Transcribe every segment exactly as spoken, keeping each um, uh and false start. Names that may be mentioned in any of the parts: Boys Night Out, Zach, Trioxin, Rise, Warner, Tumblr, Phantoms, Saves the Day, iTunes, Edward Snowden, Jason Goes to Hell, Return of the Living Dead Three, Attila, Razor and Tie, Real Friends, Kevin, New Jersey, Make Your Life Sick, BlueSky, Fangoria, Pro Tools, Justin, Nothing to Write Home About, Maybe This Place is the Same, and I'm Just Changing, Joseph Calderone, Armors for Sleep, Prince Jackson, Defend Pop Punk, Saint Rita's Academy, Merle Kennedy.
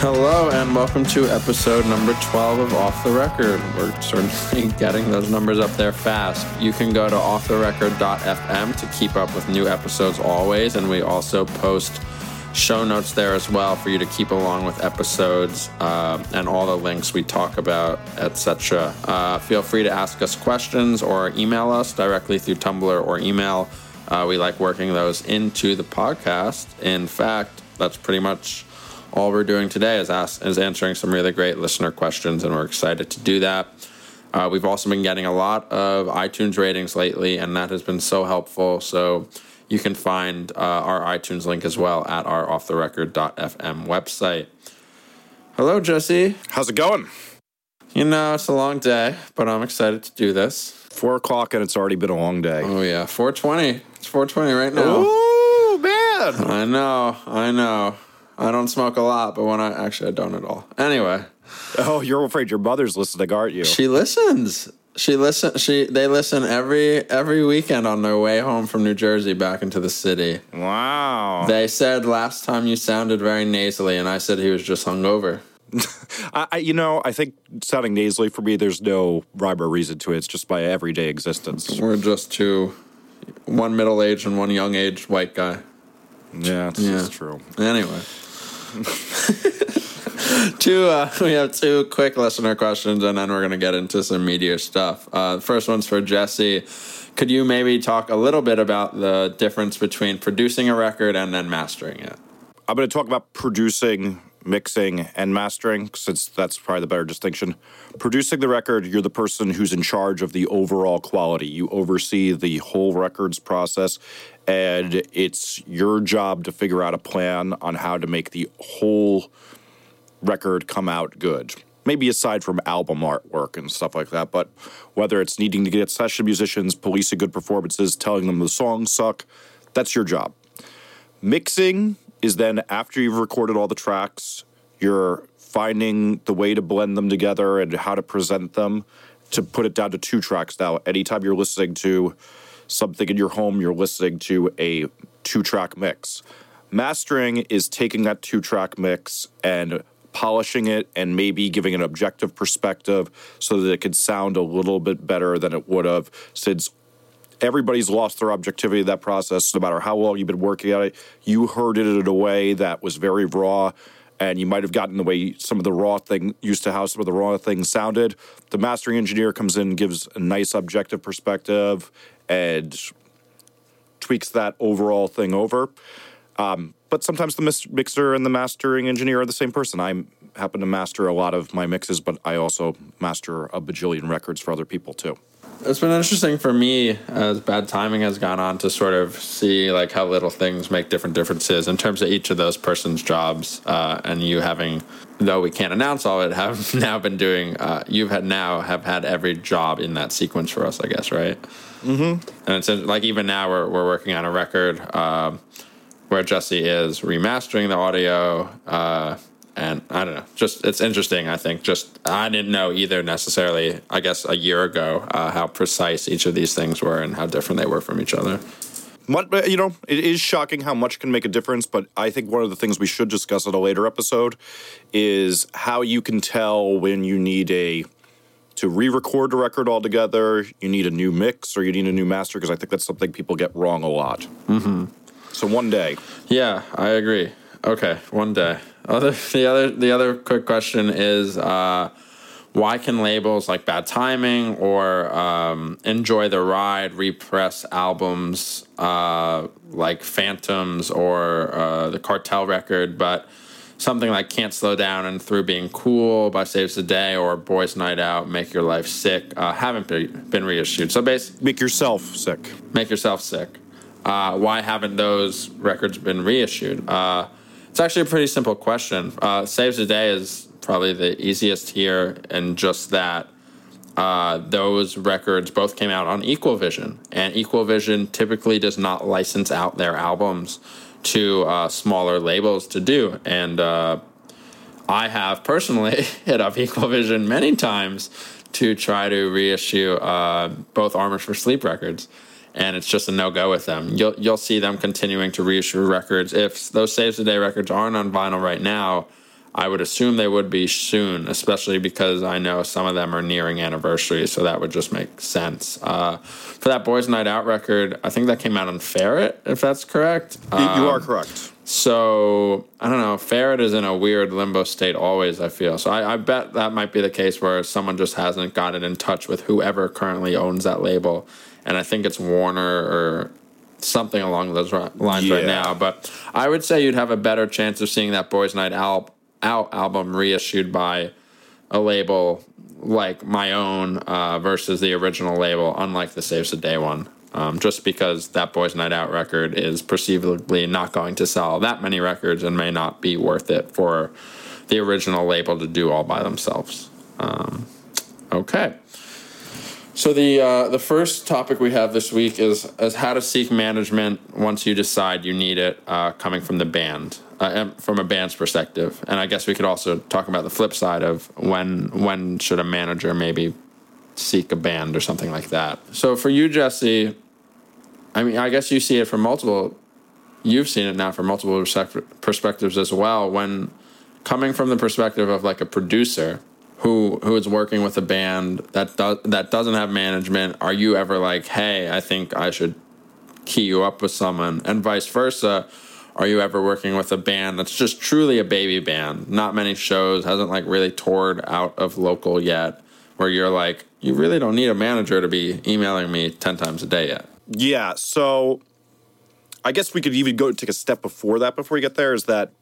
Hello and welcome to episode number twelve of Off the Record. We're certainly getting those numbers up there fast. You can go to off the record dot f m to keep up with new episodes always, and we also post show notes there as well for you to keep along with episodes uh, and all the links we talk about, et cetera. Uh, feel free to ask us questions or email us directly through Tumblr or email. Uh, we like working those into the podcast. In fact, that's pretty much all we're doing today is, ask, is answering some really great listener questions, and we're excited to do that. Uh, we've also been getting a lot of iTunes ratings lately, and that has been so helpful. So you can find uh, our iTunes link as well at our off the record dot f m website. Hello, Jesse. How's it going? You know, it's a long day, but I'm excited to do this. Four o'clock, and it's already been a long day. Oh, yeah. four twenty. It's four twenty right now. Ooh, man. I know. I know. I don't smoke a lot, but when I... Actually, I don't at all. Anyway. Oh, you're afraid your mother's listening, aren't you? She listens. She listen. She they listen every every weekend on their way home from New Jersey back into the city. Wow! They said last time you sounded very nasally, and I said he was just hungover. I, you know, I think sounding nasally for me, there's no rhyme or reason to it. It's just my everyday existence. We're just two, one middle aged and one young aged white guy. Yeah, that's, yeah. that's true. Anyway. two, uh, we have two quick listener questions, and then we're going to get into some media stuff. Uh, the first one's for Jesse. Could you maybe talk a little bit about the difference between producing a record and then mastering it? I'm going to talk about producing, mixing, and mastering, since that's probably the better distinction. Producing the record, you're the person who's in charge of the overall quality. You oversee the whole records process, and it's your job to figure out a plan on how to make the whole record come out good. Maybe aside from album artwork and stuff like that, but whether it's needing to get session musicians, policing good performances, telling them the songs suck, that's your job. Mixing is then after you've recorded all the tracks, you're finding the way to blend them together and how to present them to put it down to two tracks. Now, anytime you're listening to something in your home, you're listening to a two-track mix. Mastering is taking that two-track mix and polishing it and maybe giving an objective perspective so that it could sound a little bit better than it would have, since everybody's lost their objectivity in that process. No matter how long you've been working at it, you heard it in a way that was very raw, and you might have gotten the way some of the raw thing used to how some of the raw things sounded. The mastering engineer comes in, gives a nice objective perspective, and tweaks that overall thing over. Um, but sometimes the mis- mixer and the mastering engineer are the same person. I happen to master a lot of my mixes, but I also master a bajillion records for other people, too. It's been interesting for me, as Bad Timing has gone on, to sort of see like how little things make different differences in terms of each of those person's jobs. Uh, and you having, though we can't announce all of it, have now been doing, uh, you've had now have had every job in that sequence for us, I guess, right? Mm-hmm. And it's like even now we're we're working on a record uh, where Jesse is remastering the audio, uh, and I don't know, just it's interesting. I think just I didn't know either necessarily. I guess a year ago uh, how precise each of these things were and how different they were from each other. But, you know, it is shocking how much can make a difference. But I think one of the things we should discuss in a later episode is how you can tell when you need a. to re-record a record altogether, you need a new mix or you need a new master, because I think that's something people get wrong a lot. Mm-hmm. So one day. Yeah, I agree. Okay, one day. Other, the other the other quick question is, uh, why can labels like Bad Timing or um, Enjoy the Ride repress albums uh, like Phantoms or uh, the Cartel record, but something like Can't Slow Down and Through Being Cool by Saves the Day or Boys Night Out, Make Your Life Sick, uh, haven't be, been reissued. So basically, Make Yourself Sick. Make Yourself Sick. Uh, why haven't those records been reissued? Uh, it's actually a pretty simple question. Uh, Saves the Day is probably the easiest here, and just that uh, those records both came out on Equal Vision, and Equal Vision typically does not license out their albums to uh, smaller labels to do. And uh, I have personally hit up Equal Vision many times to try to reissue uh, both Armors for Sleep records, and it's just a no-go with them. You'll you'll see them continuing to reissue records. If those Saves the Day records aren't on vinyl right now, I would assume they would be soon, especially because I know some of them are nearing anniversary, so that would just make sense. Uh, for that Boys Night Out record, I think that came out on Ferret, if that's correct. Um, you are correct. So, I don't know, Ferret is in a weird limbo state always, I feel. So I, I bet that might be the case where someone just hasn't gotten in touch with whoever currently owns that label, and I think it's Warner or something along those lines yeah. right now. But I would say you'd have a better chance of seeing that Boys Night Out Out album reissued by a label like my own uh, versus the original label, unlike the Saves the Day one, um, just because that Boys Night Out record is perceivably not going to sell that many records and may not be worth it for the original label to do all by themselves. Um, okay. So the uh, the first topic we have this week is, is how to seek management once you decide you need it, uh, coming from the band. Uh, from a band's perspective. And I guess we could also talk about the flip side of when when should a manager maybe seek a band or something like that. So for you, Jesse, I mean, I guess you see it from multiple, you've seen it now from multiple perspectives as well. When coming from the perspective of like a producer who who is working with a band that does, that doesn't have management, are you ever like, hey, I think I should key you up with someone? And vice versa, are you ever working with a band that's just truly a baby band? Not many shows, hasn't like really toured out of local yet, where you're like, you really don't need a manager to be emailing me ten times a day yet. Yeah, so I guess we could even go take a step before that, before we get there, is that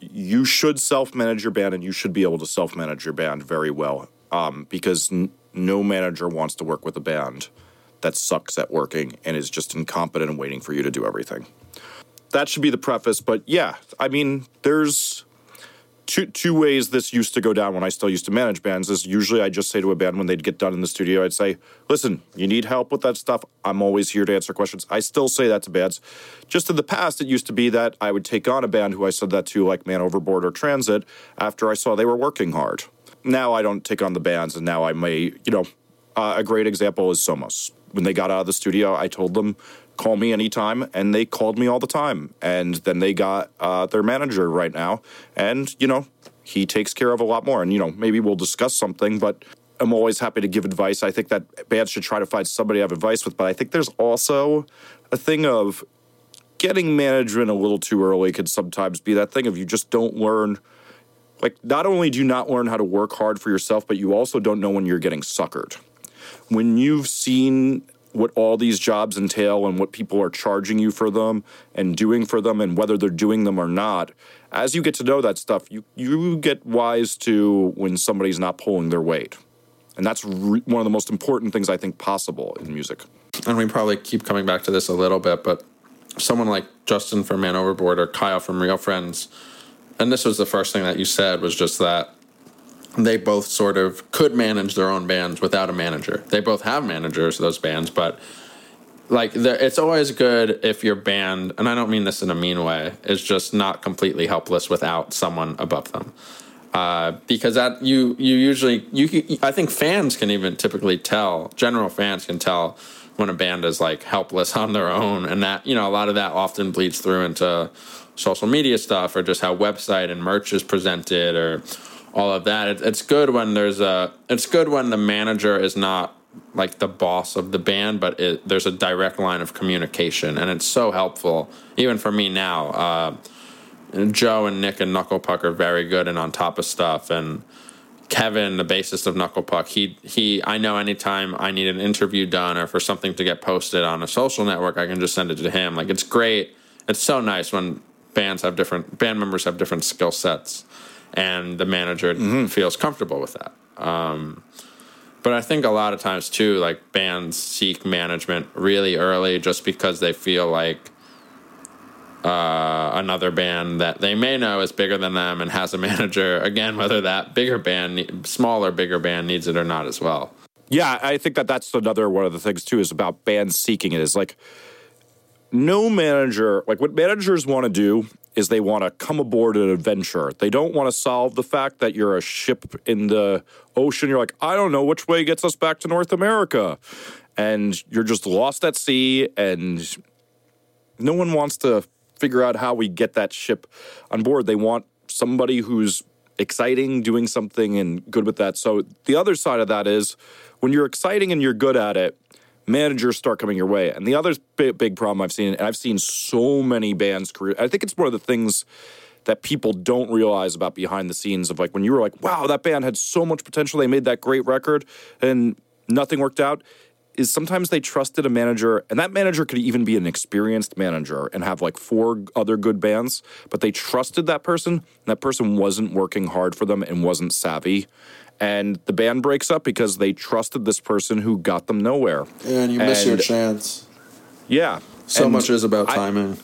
you should self-manage your band, and you should be able to self-manage your band very well, um, because n- no manager wants to work with a band that sucks at working and is just incompetent and waiting for you to do everything. That should be the preface, but yeah, I mean, there's two two ways this used to go down when I still used to manage bands. Is usually I just say to a band when they'd get done in the studio, I'd say, listen, you need help with that stuff? I'm always here to answer questions. I still say that to bands. Just in the past, it used to be that I would take on a band who I said that to, like Man Overboard or Transit, after I saw they were working hard. Now I don't take on the bands, and now I may, you know, uh, a great example is Somos. When they got out of the studio, I told them, call me anytime, and they called me all the time. And then they got uh, their manager right now, and, you know, he takes care of a lot more. And, you know, maybe we'll discuss something, but I'm always happy to give advice. I think that bands should try to find somebody to have advice with, but I think there's also a thing of getting management a little too early could sometimes be that thing of you just don't learn. Like, not only do you not learn how to work hard for yourself, but you also don't know when you're getting suckered. When you've seen what all these jobs entail and what people are charging you for them and doing for them and whether they're doing them or not, as you get to know that stuff, you, you get wise to when somebody's not pulling their weight. And that's re- one of the most important things I think possible in music. And we probably keep coming back to this a little bit, but someone like Justin from Man Overboard or Kyle from Real Friends, and this was the first thing that you said, was just that they both sort of could manage their own bands without a manager. They both have managers, those bands, but like it's always good if your band, and I don't mean this in a mean way, is just not completely helpless without someone above them. Uh, because that you you usually, you I think fans can even typically tell, general fans can tell when a band is like helpless on their own, and that, you know, a lot of that often bleeds through into social media stuff or just how website and merch is presented or all of that. It's good when there's a. It's good when the manager is not like the boss of the band, but it, there's a direct line of communication, and it's so helpful. Even for me now, uh, Joe and Nick and Knuckle Puck are very good and on top of stuff. And Kevin, the bassist of Knuckle Puck, he he. I know anytime I need an interview done or for something to get posted on a social network, I can just send it to him. Like, it's great. It's so nice when bands have different band members have different skill sets, and the manager mm-hmm. feels comfortable with that. Um, but I think a lot of times, too, like bands seek management really early just because they feel like uh, another band that they may know is bigger than them and has a manager. Again, whether that bigger band, smaller, bigger band needs it or not as well. Yeah, I think that that's another one of the things, too, is about bands seeking it. Is like no manager, like what managers want to do is they want to come aboard an adventure. They don't want to solve the fact that you're a ship in the ocean. You're like, I don't know which way gets us back to North America. And you're just lost at sea, and no one wants to figure out how we get that ship on board. They want somebody who's exciting, doing something, and good with that. So the other side of that is when you're exciting and you're good at it, managers start coming your way. And the other big, big problem I've seen, and I've seen so many bands career, I think it's one of the things that people don't realize about behind the scenes of like when you were like, wow, that band had so much potential, they made that great record, and nothing worked out, is sometimes they trusted a manager, and that manager could even be an experienced manager and have like four other good bands, but they trusted that person, and that person wasn't working hard for them and wasn't savvy. And the band breaks up because they trusted this person who got them nowhere. Yeah, and you and, miss your chance. Yeah. So much is about timing. I,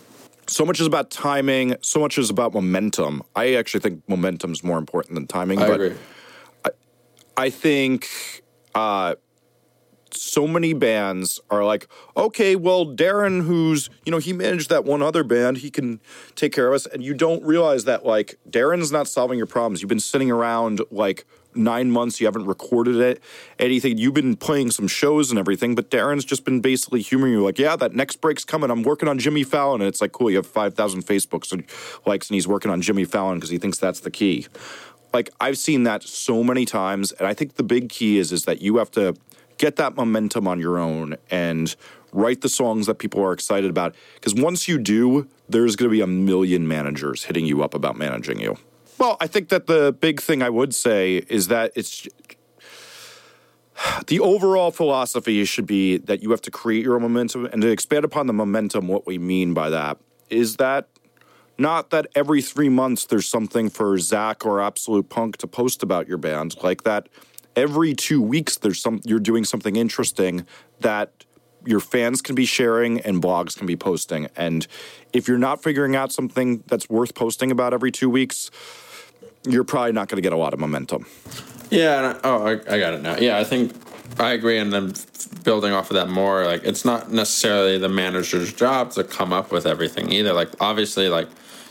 so much is about timing. So much is about momentum. I actually think momentum is more important than timing. I but agree. I, I think... Uh, so many bands are like, okay, well, Darren, who's, you know, he managed that one other band, he can take care of us. And you don't realize that, like, Darren's not solving your problems. You've been sitting around, like, nine months, you haven't recorded it, anything. You've been playing some shows and everything, but Darren's just been basically humoring you, like, yeah, that next break's coming. I'm working on Jimmy Fallon. And it's like, cool, you have five thousand Facebook likes, and he's working on Jimmy Fallon because he thinks that's the key. Like, I've seen that so many times, and I think the big key is is that you have to get that momentum on your own and write the songs that people are excited about. Because once you do, there's going to be a million managers hitting you up about managing you. Well, I think that the big thing I would say is that it's the overall philosophy should be that you have to create your own momentum. And to expand upon the momentum, what we mean by that is that not that every three months there's something for Zach or Absolute Punk to post about your band like that. Every two weeks, there's some you're doing something interesting that your fans can be sharing and blogs can be posting. And if you're not figuring out something that's worth posting about every two weeks, you're probably not going to get a lot of momentum. Yeah. And I, oh, I, I got it now. Yeah, I think I agree. And then building off of that more, like it's not necessarily the manager's job to come up with everything either. Like obviously, like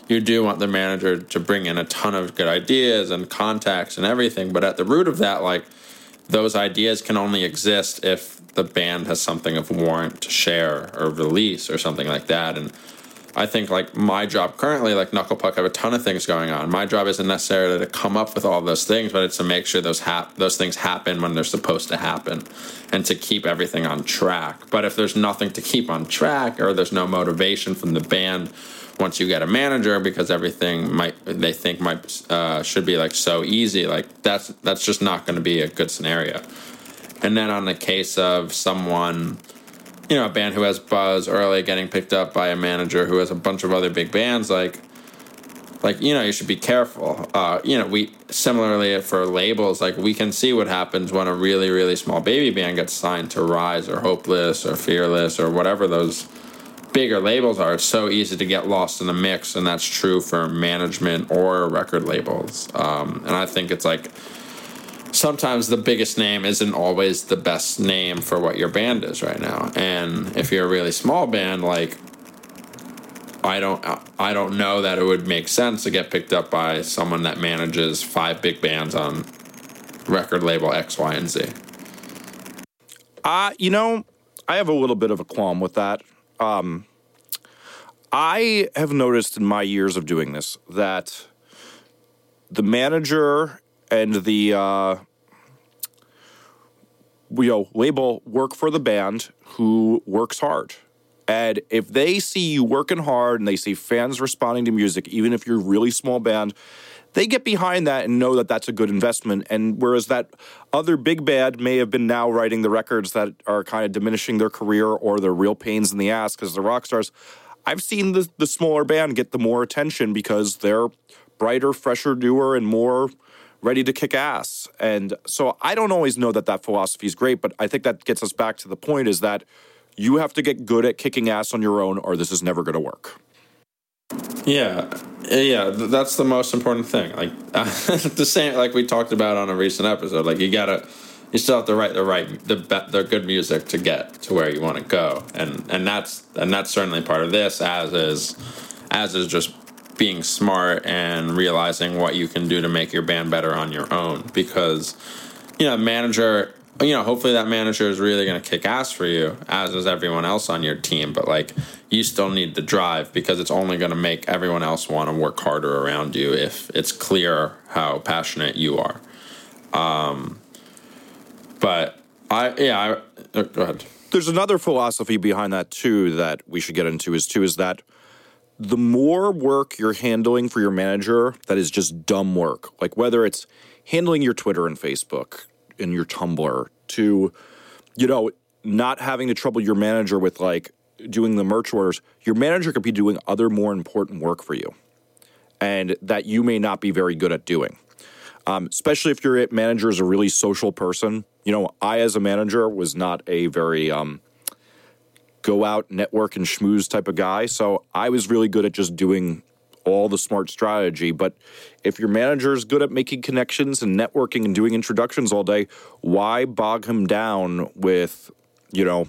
you do want the manager to bring in a ton of good ideas and contacts and everything, but at the root of that, like, those ideas can only exist if the band has something of warrant to share or release or something like that. And I think, like, my job currently, like, Knuckle Puck, I have a ton of things going on. My job isn't necessarily to come up with all those things, but it's to make sure those hap- those things happen when they're supposed to happen and to keep everything on track. But if there's nothing to keep on track or there's no motivation from the band once you get a manager, because everything might they think might uh, should be like so easy, like that's that's just not going to be a good scenario. And then on the case of someone, you know, a band who has buzz early getting picked up by a manager who has a bunch of other big bands, like like you know, you should be careful. Uh, you know, we similarly for labels, like we can see what happens when a really really small baby band gets signed to Rise or Hopeless or Fearless or whatever those bigger labels are. It's so easy to get lost in the mix, and that's true for management or record labels. Um, and I think it's like sometimes the biggest name isn't always the best name for what your band is right now. And if you're a really small band, like I don't, I don't know that it would make sense to get picked up by someone that manages five big bands on record label X, Y, and Z. Uh, you know, I have a little bit of a qualm with that. Um, I have noticed in my years of doing this that the manager and the uh, you know, label work for the band who works hard. And if they see you working hard and they see fans responding to music, even if you're a really small band, they get behind that and know that that's a good investment. And whereas that other big band may have been now writing the records that are kind of diminishing their career or their real pains in the ass because they're rock stars, I've seen the, the smaller band get the more attention because they're brighter, fresher, newer, and more ready to kick ass. And so I don't always know that that philosophy is great, but I think that gets us back to the point is that you have to get good at kicking ass on your own or this is never going to work. Yeah, yeah, that's the most important thing. Like uh, the same, like we talked about on a recent episode. Like you gotta, you still have to write the right, the the good music to get to where you want to go, and and that's and that's certainly part of this. As is, as is just being smart and realizing what you can do to make your band better on your own. Because, you know, manager you know, hopefully that manager is really going to kick ass for you, as is everyone else on your team. But, like, you still need the drive, because it's only going to make everyone else want to work harder around you if it's clear how passionate you are. Um, but I, yeah, I, go ahead. There's another philosophy behind that, too, that we should get into is, too, is that the more work you're handling for your manager that is just dumb work, like whether it's handling your Twitter and Facebook in your Tumblr, to, you know, not having to trouble your manager with, like, doing the merch orders, your manager could be doing other more important work for you and that you may not be very good at doing. Um, especially if your manager is a really social person. You know, I, as a manager, was not a very um, go out, network, and schmooze type of guy. So I was really good at just doing all the smart strategy. But if your manager is good at making connections and networking and doing introductions all day, why bog him down with, you know,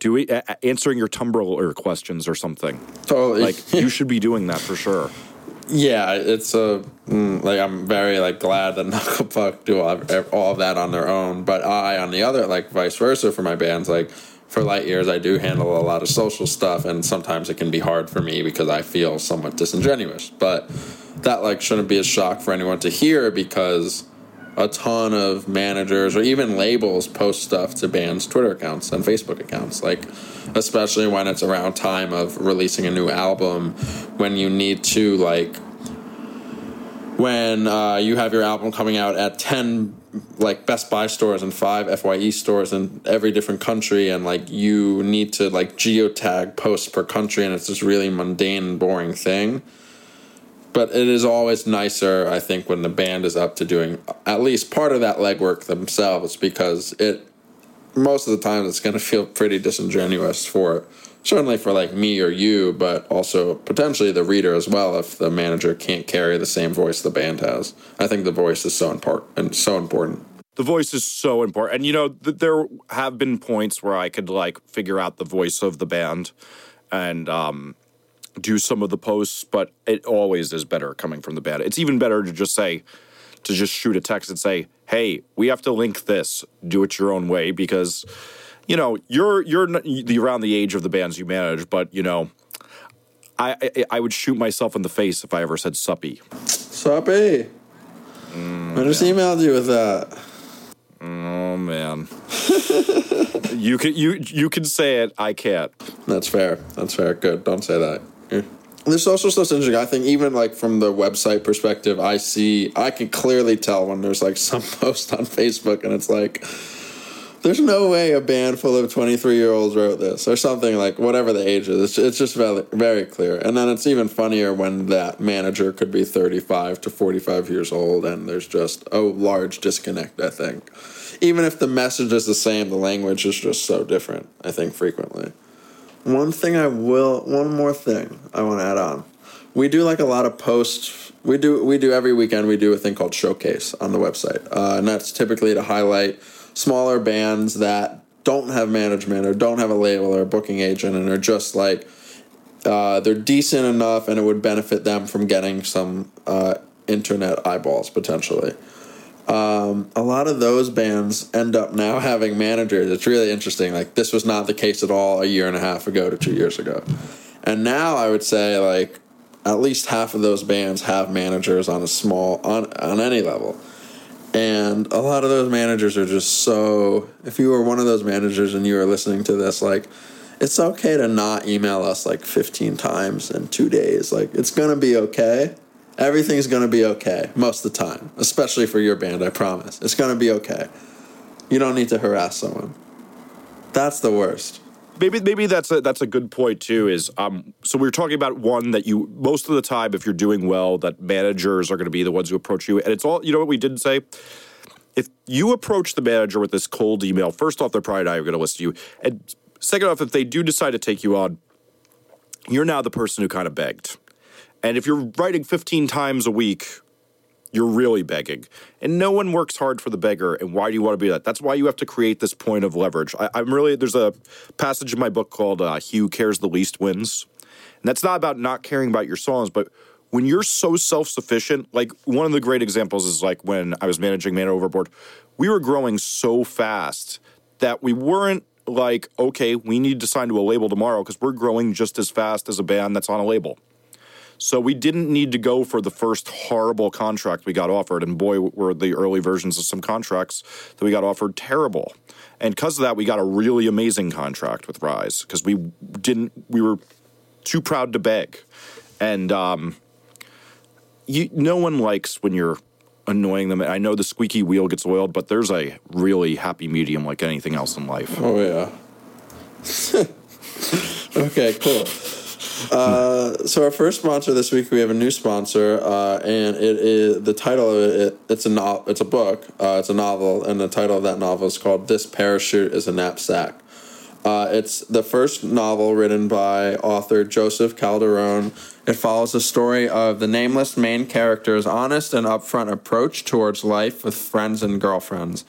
doing uh, answering your Tumblr questions or something? Totally. Like, you should be doing that for sure. Yeah, it's a mm, like I'm very like glad that Knuckle Puck do all, all of that on their own. But I, on the other, like vice versa for my bands, like. For light years, I do handle a lot of social stuff, and sometimes it can be hard for me because I feel somewhat disingenuous. But that, like, shouldn't be a shock for anyone to hear, because a ton of managers or even labels post stuff to bands' Twitter accounts and Facebook accounts, like, especially when it's around time of releasing a new album, when you need to, like, when uh, you have your album coming out at ten like Best Buy stores and five F Y E stores in every different country, and like you need to like geotag posts per country, and it's this really mundane and boring thing. But it is always nicer, I think, when the band is up to doing at least part of that legwork themselves, because it most of the time it's going to feel pretty disingenuous for certainly for like me or you, but also potentially the reader as well, if the manager can't carry the same voice the band has. I think the voice is so important, and so important. The voice is so important, and you know th- there have been points where I could like figure out the voice of the band and um, do some of the posts, but it always is better coming from the band. It's even better to just say, to just shoot a text and say, "Hey, we have to link this. Do it your own way," because. You know, you're you're the around the age of the bands you manage, but you know, I I, I would shoot myself in the face if I ever said suppy. Suppy. Mm, I just man. emailed you with that. Oh man. you can you you can say it. I can't. That's fair. That's fair. Good. Don't say that. Yeah. There's social stuff's interesting. I think even, like, from the website perspective, I see I can clearly tell when there's, like, some post on Facebook and it's like, there's no way a band full of twenty-three-year-olds wrote this, or something, like, whatever the age is. It's, it's just very, very clear. And then it's even funnier when that manager could be thirty-five to forty-five years old, and there's just a large disconnect, I think. Even if the message is the same, the language is just so different, I think, frequently. One thing I will... One more thing I want to add on. We do, like, a lot of posts. We do, we do every weekend, we do a thing called Showcase on the website. Uh, and that's typically to highlight smaller bands that don't have management or don't have a label or a booking agent and are just like, uh, they're decent enough and it would benefit them from getting some uh, internet eyeballs potentially. Um, a lot of those bands end up now having managers. It's really interesting. Like, this was not the case at all a year and a half ago to two years ago. And now I would say, like, at least half of those bands have managers on a small, on, on any level. And a lot of those managers are just so, if you were one of those managers and you are listening to this, like, it's okay to not email us like fifteen times in two days. Like, it's going to be okay. Everything's going to be okay most of the time, especially for your band, I promise. It's going to be okay. You don't need to harass someone. That's the worst. Maybe maybe that's a, that's a good point, too, is um, so we were talking about one that you, most of the time, if you're doing well, that managers are going to be the ones who approach you. And it's all, you know what we didn't say? If you approach the manager with this cold email, first off, they're probably not even going to listen to you. And second off, if they do decide to take you on, you're now the person who kind of begged. And if you're writing fifteen times a week, you're really begging. And no one works hard for the beggar, and why do you want to be that? That's why you have to create this point of leverage. I, I'm really – there's a passage in my book called uh, He Who Cares the Least Wins. And that's not about not caring about your songs, but – when you're so self-sufficient, like one of the great examples is like when I was managing Man Overboard, we were growing so fast that we weren't like, okay, we need to sign to a label tomorrow because we're growing just as fast as a band that's on a label. So we didn't need to go for the first horrible contract we got offered. And boy, were the early versions of some contracts that we got offered terrible. And because of that, we got a really amazing contract with Rise because we didn't, we were too proud to beg. And um, you, no one likes when you're annoying them. I know the squeaky wheel gets oiled, but there's a really happy medium like anything else in life. Oh, yeah. Okay, cool. Uh, so our first sponsor this week, we have a new sponsor, uh, and it is the title of it. it it's a no, it's a book. Uh, it's a novel, and the title of that novel is called "This Parachute is a Knapsack." Uh, it's the first novel written by author Joseph Calderone. It follows the story of the nameless main character's honest and upfront approach towards life with friends and girlfriends.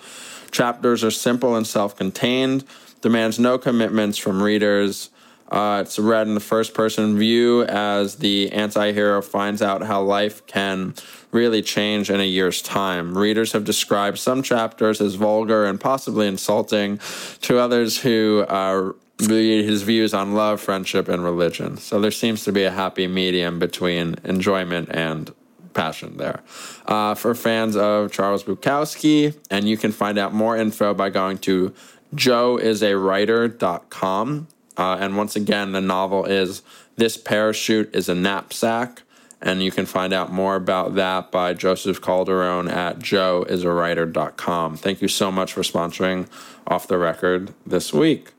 Chapters are simple and self-contained. Demands no commitments from readers. Uh, it's read in the first-person view as the anti-hero finds out how life can really change in a year's time. Readers have described some chapters as vulgar and possibly insulting to others who uh, read his views on love, friendship, and religion. So there seems to be a happy medium between enjoyment and passion there. Uh, for fans of Charles Bukowski, and you can find out more info by going to joe is a writer dot com. Uh, and once again, the novel is This Parachute is a Knapsack, and you can find out more about that by Joseph Calderone at joe is a writer dot com. Thank you so much for sponsoring Off the Record this week.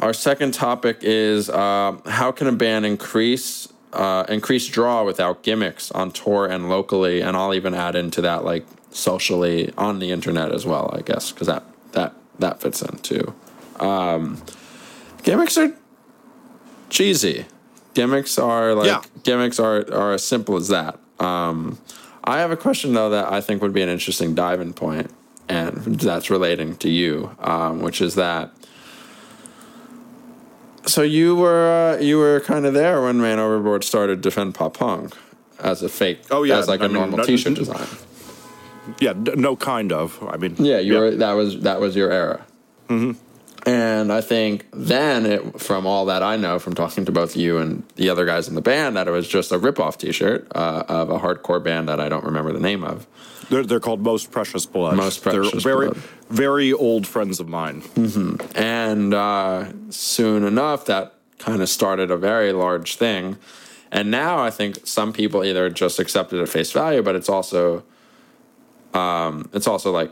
Our second topic is uh, how can a band increase uh, increase draw without gimmicks on tour and locally, and I'll even add into that like socially on the internet as well, I guess, because that, that, that fits in too. Um, gimmicks are cheesy. Gimmicks are like yeah. gimmicks are, are as simple as that. Um, I have a question though that I think would be an interesting diving point, and that's relating to you, um, which is that. So you were uh, you were kind of there when Man Overboard started Defend Pop Punk as a fake, oh yeah, as like I a mean, normal no, T-shirt no, design. Yeah, no, kind of. I mean, yeah, you yeah. were. That was that was your era. Mm-hmm. And I think then, it, from all that I know from talking to both you and the other guys in the band, that it was just a rip-off T-shirt uh, of a hardcore band that I don't remember the name of. They're, they're called Most Precious Blood. Most Precious they're very, Blood. Very old friends of mine. Mm-hmm. And uh, soon enough, that kind of started a very large thing. And now I think some people either just accept it at face value, but it's also, um, it's also like,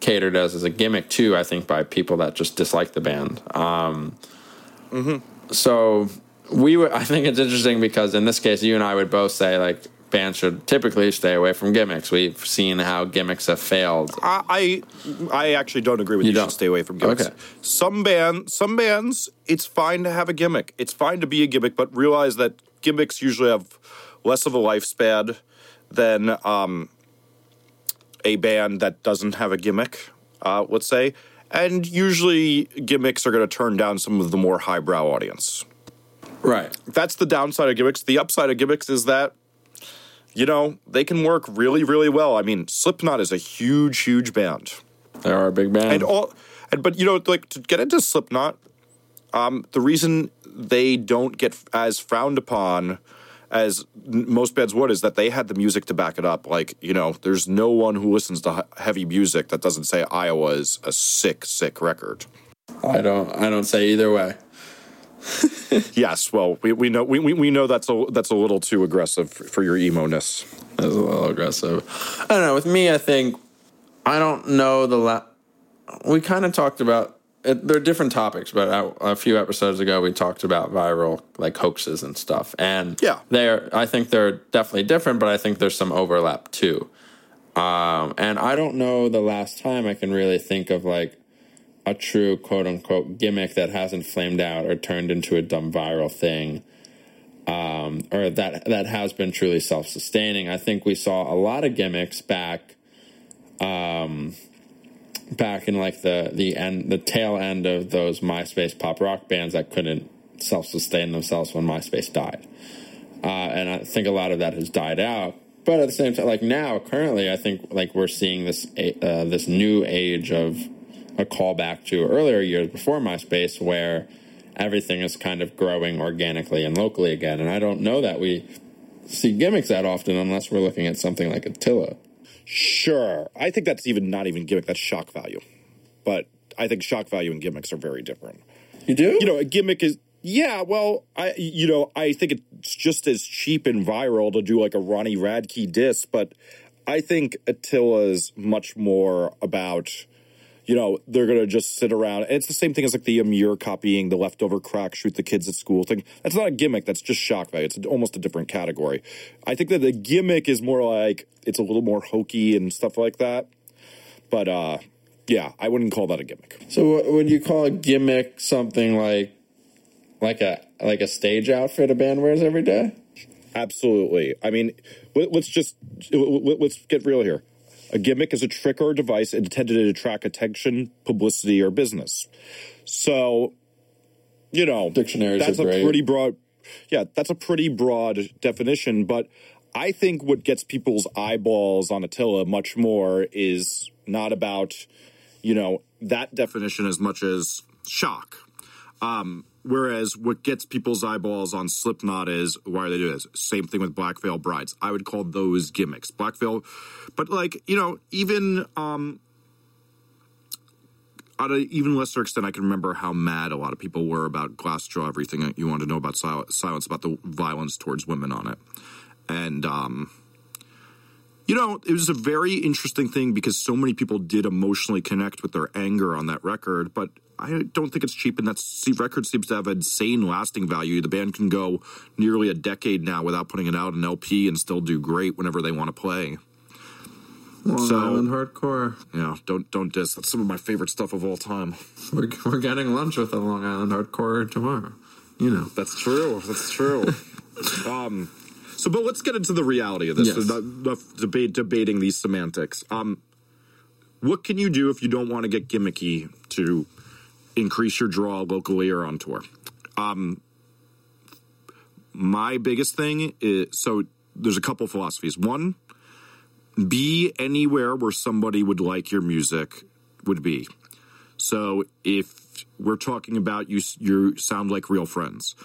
catered as as a gimmick too, I think, by people that just dislike the band. Um, mm-hmm. So we would. I think it's interesting because in this case, you and I would both say like bands should typically stay away from gimmicks. We've seen how gimmicks have failed. I I, I actually don't agree with you. You should stay away from gimmicks. Okay. Some band, some bands, it's fine to have a gimmick. It's fine to be a gimmick, but realize that gimmicks usually have less of a lifespan than. Um, a band that doesn't have a gimmick, uh, let's say. And usually gimmicks are going to turn down some of the more highbrow audience. Right. That's the downside of gimmicks. The upside of gimmicks is that, you know, they can work really, really well. I mean, Slipknot is a huge, huge band. They are a big band. And all, and, but, you know, like to get into Slipknot, um, the reason they don't get as frowned upon as most bands would, is that they had the music to back it up. Like, you know, there's no one who listens to heavy music that doesn't say Iowa is a sick, sick record. I don't. I don't say either way. Yes, well, we, we know we, we know that's a that's a little too aggressive for your emo-ness. That's a little aggressive. I don't know. With me, I think I don't know the. La- we kind of talked about it, there are different topics, but a, a few episodes ago we talked about viral like hoaxes and stuff, and yeah, they're I think they're definitely different, but I think there's some overlap too. Um, and I don't know the last time I can really think of like a true quote unquote gimmick that hasn't flamed out or turned into a dumb viral thing, um, or that that has been truly self sustaining. I think we saw a lot of gimmicks back. Um, Back in like the the end, the tail end of those MySpace pop rock bands that couldn't self sustain themselves when MySpace died, Uh, and I think a lot of that has died out. But at the same time, like now, currently, I think like we're seeing this uh, this new age of a callback to earlier years before MySpace, where everything is kind of growing organically and locally again. And I don't know that we see gimmicks that often unless we're looking at something like Attila. Sure. I think that's even not even gimmick. That's shock value. But I think shock value and gimmicks are very different. You do? You know, a gimmick is... Yeah, well, I you know, I think it's just as cheap and viral to do like a Ronnie Radke diss, but I think Attila's much more about, you know, they're going to just sit around. And it's the same thing as like the Amir copying the leftover crack, shoot the kids at school thing. That's not a gimmick. That's just shock value. It's almost a different category. I think that the gimmick is more like it's a little more hokey and stuff like that. But, uh, yeah, I wouldn't call that a gimmick. So would you call a gimmick something like, Like a like a stage outfit a band wears every day? Absolutely. I mean, let's just let's get real here. A gimmick is a trick or a device intended to attract attention, publicity, or business. So, you know, dictionaries that's are great. a pretty broad. Yeah, that's a pretty broad definition. But I think what gets people's eyeballs on Attila much more is not about, you know, that definition as much as shock. Um, Whereas what gets people's eyeballs on Slipknot is, why are they doing this? Same thing with Black Veil Brides. I would call those gimmicks. Black Veil, but like, you know, even um, on an even lesser extent, I can remember how mad a lot of people were about Glassjaw, everything you wanted to know about sil- Silence, about the violence towards women on it. And, um, you know, it was a very interesting thing because so many people did emotionally connect with their anger on that record, but... I don't think it's cheap, and that record seems to have insane lasting value. The band can go nearly a decade now without putting it out an L P and still do great whenever they want to play. Long so, Island Hardcore. Yeah, don't don't diss. That's some of my favorite stuff of all time. We're, we're getting lunch with a Long Island Hardcore tomorrow. You know. That's true. That's true. um, so, but let's get into the reality of this. Yes. So enough debate, debating these semantics. Um, what can you do if you don't want to get gimmicky to... increase your draw locally or on tour? Um, my biggest thing is, so there's a couple philosophies. One, be anywhere where somebody would like your music would be. So if we're talking about you, you sound like Real Friends,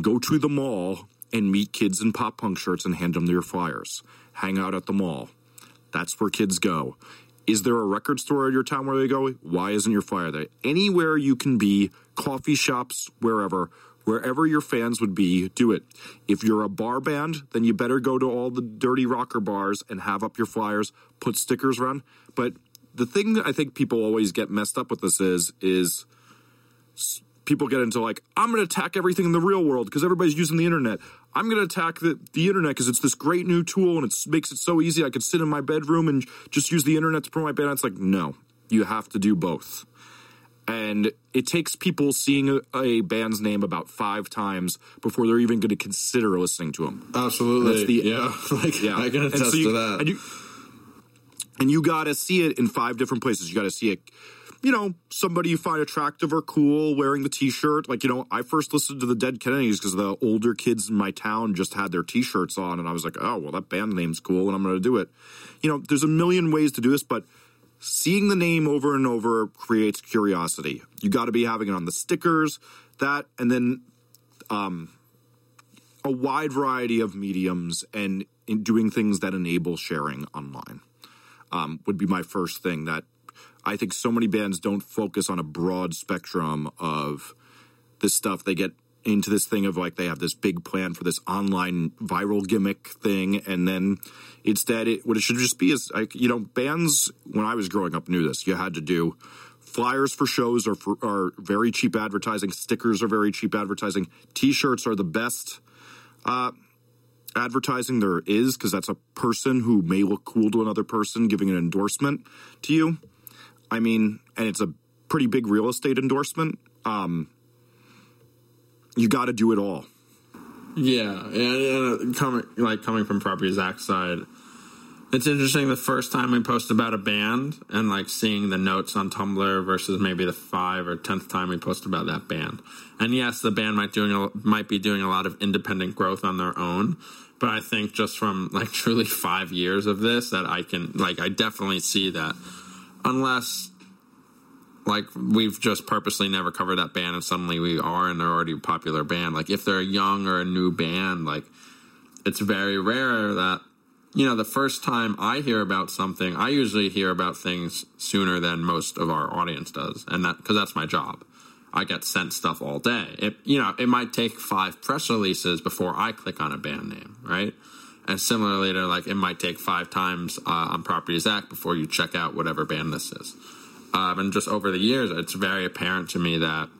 go to the mall and meet kids in pop punk shirts and hand them their flyers. Hang out at the mall. That's where kids go. Is there a record store in your town where they go? Why isn't your flyer there? Anywhere you can be, coffee shops, wherever, wherever your fans would be, do it. If you're a bar band, then you better go to all the dirty rocker bars and have up your flyers, put stickers around. But the thing that I think people always get messed up with this is, is people get into like, I'm going to attack everything in the real world because everybody's using the internet. I'm going to attack the, the internet because it's this great new tool and it makes it so easy. I could sit in my bedroom and just use the internet to promote my band. It's like, no, you have to do both. And it takes people seeing a, a band's name about five times before they're even going to consider listening to them. Absolutely. That's the, yeah. Like, yeah. I can attest so you, to that. And you, and you got to see it in five different places. You got to see it. You know, somebody you find attractive or cool wearing the T-shirt. Like, you know, I first listened to the Dead Kennedys because the older kids in my town just had their T-shirts on. And I was like, oh, well, that band name's cool and I'm going to do it. You know, there's a million ways to do this, but seeing the name over and over creates curiosity. You got to be having it on the stickers, that, and then um, a wide variety of mediums and in doing things that enable sharing online um, would be my first thing that. I think so many bands don't focus on a broad spectrum of this stuff. They get into this thing of like they have this big plan for this online viral gimmick thing. And then instead it, what it should just be is, like, you know, bands when I was growing up knew this. You had to do flyers for shows are, for, are very cheap advertising. Stickers are very cheap advertising. T-shirts are the best uh, advertising there is because that's a person who may look cool to another person giving an endorsement to you. I mean, and it's a pretty big real estate endorsement. Um, you got to do it all. Yeah, and, and coming like coming from property Zach's side, It's interesting the first time we post about a band and like seeing the notes on Tumblr versus maybe the five or tenth time we post about that band. And yes, the band might doing a, might be doing a lot of independent growth on their own, but I think just from like truly five years of this that I can like I definitely see that unless like we've just purposely never covered that band and suddenly we are and they're already a popular band. Like if they're a young or a new band, like it's very rare that. You know, the first time I hear about something, I usually hear about things sooner than most of our audience does, and that because that's my job. I get sent stuff all day. It, you know, it might take five press releases before I click on a band name, right? And similarly, to like it might take five times uh, on Property Zach before you check out whatever band this is. Um, and just over the years, it's very apparent to me that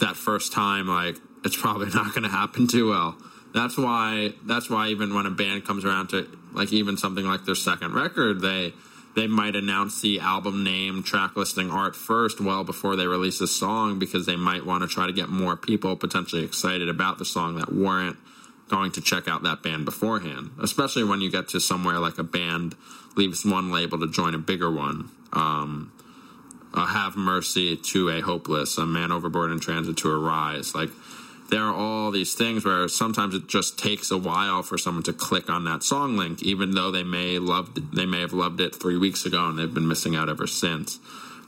that first time, like, it's probably not going to happen too well. That's why that's why even when a band comes around to, like, even something like their second record, they they might announce the album name, track listing, art first well before they release a song because they might want to try to get more people potentially excited about the song that weren't going to check out that band beforehand, especially when you get to somewhere like a band leaves one label to join a bigger one. Um, a Have Mercy to a Hopeless, a Man Overboard and Transit to a Rise, like... There are all these things where sometimes it just takes a while for someone to click on that song link, even though they may loved they may have loved it three weeks ago and they've been missing out ever since.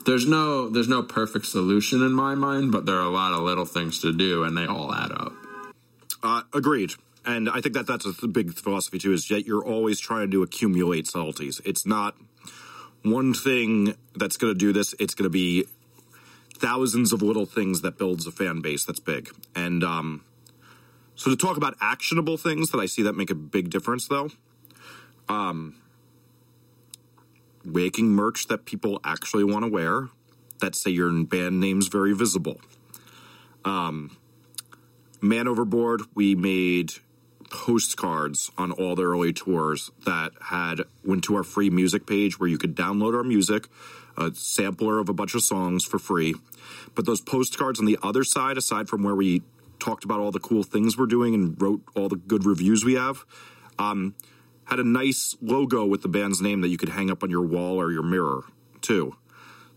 There's no there's no perfect solution in my mind, but there are a lot of little things to do, and they all add up. Uh, agreed. And I think that that's a big philosophy, too, is that you're always trying to accumulate subtleties. It's not one thing that's going to do this. It's going to be... thousands of little things that builds a fan base that's big. And um, so to talk about actionable things that I see that make a big difference, though, um, making merch that people actually want to wear that say your band name's very visible. Um, Man Overboard, we made postcards on all their early tours that had went to our free music page where you could download our music, a sampler of a bunch of songs for free. But those postcards on the other side, aside from where we talked about all the cool things we're doing and wrote all the good reviews we have, um, had a nice logo with the band's name that you could hang up on your wall or your mirror, too.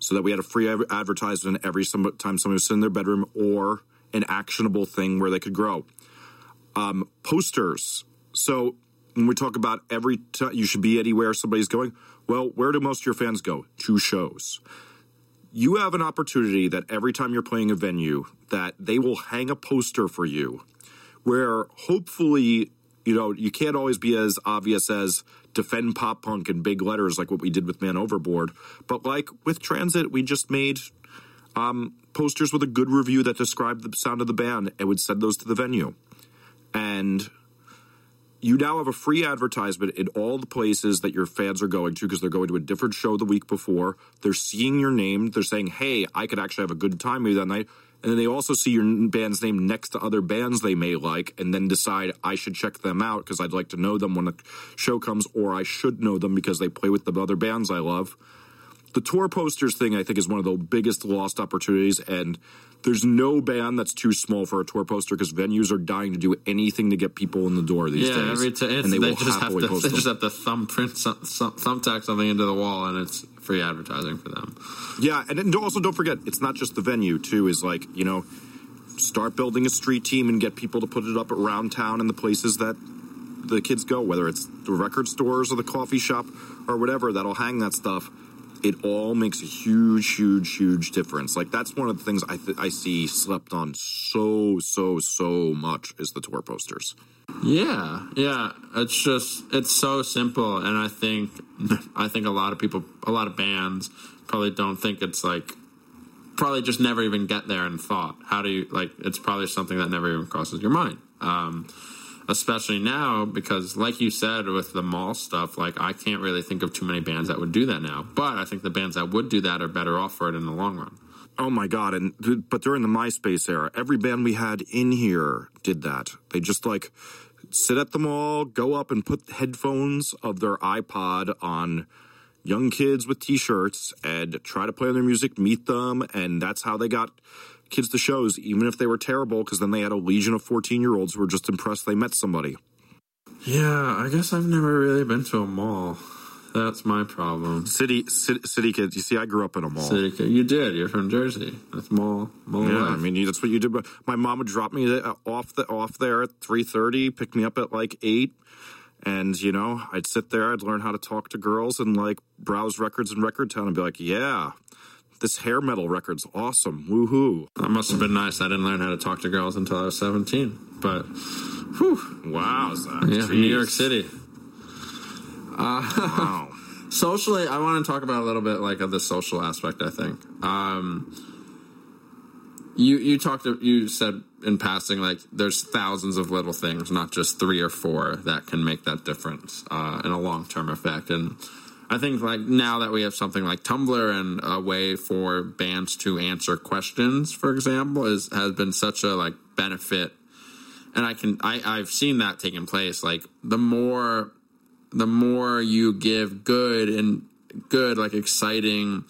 So that we had a free advertisement every time somebody was in their bedroom or an actionable thing where they could grow. Um, posters. So when we talk about every time you should be anywhere somebody's going... Well, where do most of your fans go? To shows. You have an opportunity that every time you're playing a venue that they will hang a poster for you where hopefully, you know, you can't always be as obvious as Defend Pop Punk in big letters like what we did with Man Overboard. But like with Transit, we just made um, posters with a good review that described the sound of the band and would send those to the venue. And... you now have a free advertisement in all the places that your fans are going to because they're going to a different show the week before. They're seeing your name. They're saying, hey, I could actually have a good time with you that night. And then they also see your band's name next to other bands they may like and then decide I should check them out because I'd like to know them when the show comes, or I should know them because they play with the other bands I love. The tour posters thing, I think, is one of the biggest lost opportunities, and there's no band that's too small for a tour poster because venues are dying to do anything to get people in the door these yeah, days. Yeah, every t- and they, they will just have to post they them. just have to thumbprint some, some, thumbtack something into the wall, and it's free advertising for them. Yeah, and then also don't forget, it's not just the venue too. Is like you know, start building a street team and get people to put it up around town in the places that the kids go, whether it's the record stores or the coffee shop or whatever. That'll hang that stuff. It all makes a huge, huge, huge difference. Like, that's one of the things I th- I see slept on so, so, so much is the tour posters. Yeah, yeah. It's just, it's so simple. And I think, I think a lot of people, a lot of bands probably don't think it's like, probably just never even get there in thought. How do you, like, it's probably something that never even crosses your mind. Um, especially now because, like you said, with the mall stuff, like I can't really think of too many bands that would do that now. But I think the bands that would do that are better off for it in the long run. Oh, my God. And but during the MySpace era, every band we had in here did that. They just, like, sit at the mall, go up and put headphones of their iPod on young kids with T-shirts and try to play their music, meet them, and that's how they got... kids to shows, even if they were terrible, because then they had a legion of fourteen-year-olds who were just impressed they met somebody. Yeah, I guess I've never really been to a mall. That's my problem. City, city, city kids. You see, I grew up in a mall. City kid. You did. You're from Jersey. That's mall, mall yeah, life. I mean, that's what you did. But my mom would drop me off the off there at three thirty, pick me up at like eight, and you know, I'd sit there. I'd learn how to talk to girls and like browse records in Record Town and be like, yeah, this hair metal record's awesome. Woohoo! That must have been nice. I didn't learn how to talk to girls until I was seventeen. But, whew. Wow, Zach. Yeah, New York City. Uh, wow. Socially, I want to talk about a little bit like of the social aspect. I think um, you you talked you said in passing like there's thousands of little things, not just three or four, that can make that difference uh, in a long term effect. And I think like now that we have something like Tumblr and a way for bands to answer questions, for example, is has been such a like benefit. And I can I, I've seen that taking place. Like the more. The more you give good and good, like exciting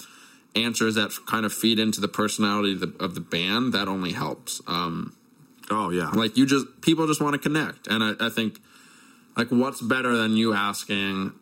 answers that kind of feed into the personality of the, of the band, that only helps. Um, oh yeah, like you just people just want to connect, and I, I think like what's better than you asking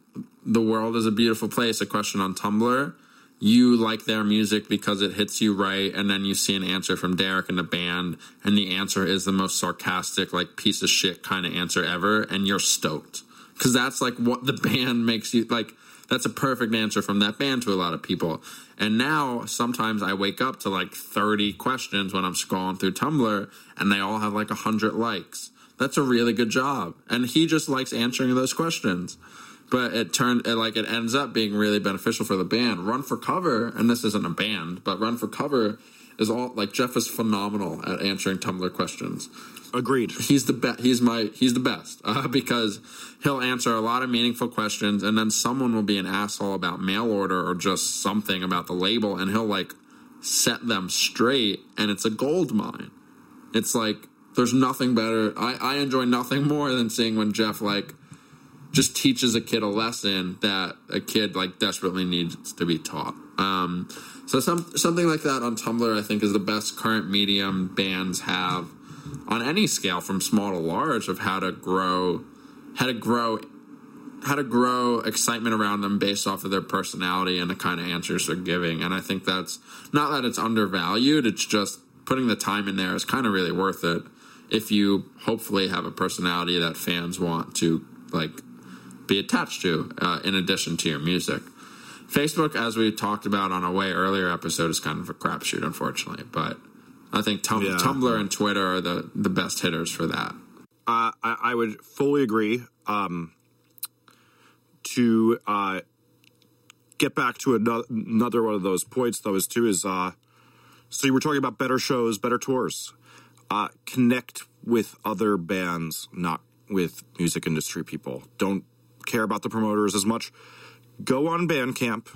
"The world is a beautiful place" a question on Tumblr. You like their music because it hits you right, and then you see an answer from Derek and the band, and the answer is the most sarcastic, like piece of shit kind of answer ever, and you're stoked. Because that's, like, what the band makes you, like, that's a perfect answer from that band to a lot of people. And now, sometimes I wake up to, like, thirty questions when I'm scrolling through Tumblr, and they all have, like, one hundred likes. That's a really good job. And he just likes answering those questions. But it turned, it, like, it ends up being really beneficial for the band. Run for Cover, and this isn't a band, but Run for Cover is all, like, Jeff is phenomenal at answering Tumblr questions. Agreed. He's the best. He's my. He's the best uh, because he'll answer a lot of meaningful questions, and then someone will be an asshole about mail order or just something about the label, and he'll like set them straight. And it's a gold mine. It's like there's nothing better. I, I enjoy nothing more than seeing when Jeff like just teaches a kid a lesson that a kid like desperately needs to be taught. Um, so some something like that on Tumblr, I think, is the best current medium bands have. On any scale, from small to large, of how to grow, how to grow, how to grow excitement around them based off of their personality and the kind of answers they're giving. And I think that's not that it's undervalued. It's just putting the time in there is kind of really worth it if you hopefully have a personality that fans want to like be attached to, uh, in addition to your music. Facebook, as we talked about on a way earlier episode, is kind of a crapshoot, unfortunately, but. I think Tum- yeah. Tumblr and Twitter are the, the best hitters for that. Uh, I, I would fully agree. Um, to uh, get back to another, another one of those points, though, is too is uh, so you were talking about better shows, better tours. Uh, connect with other bands, not with music industry people. Don't care about the promoters as much. Go on Bandcamp,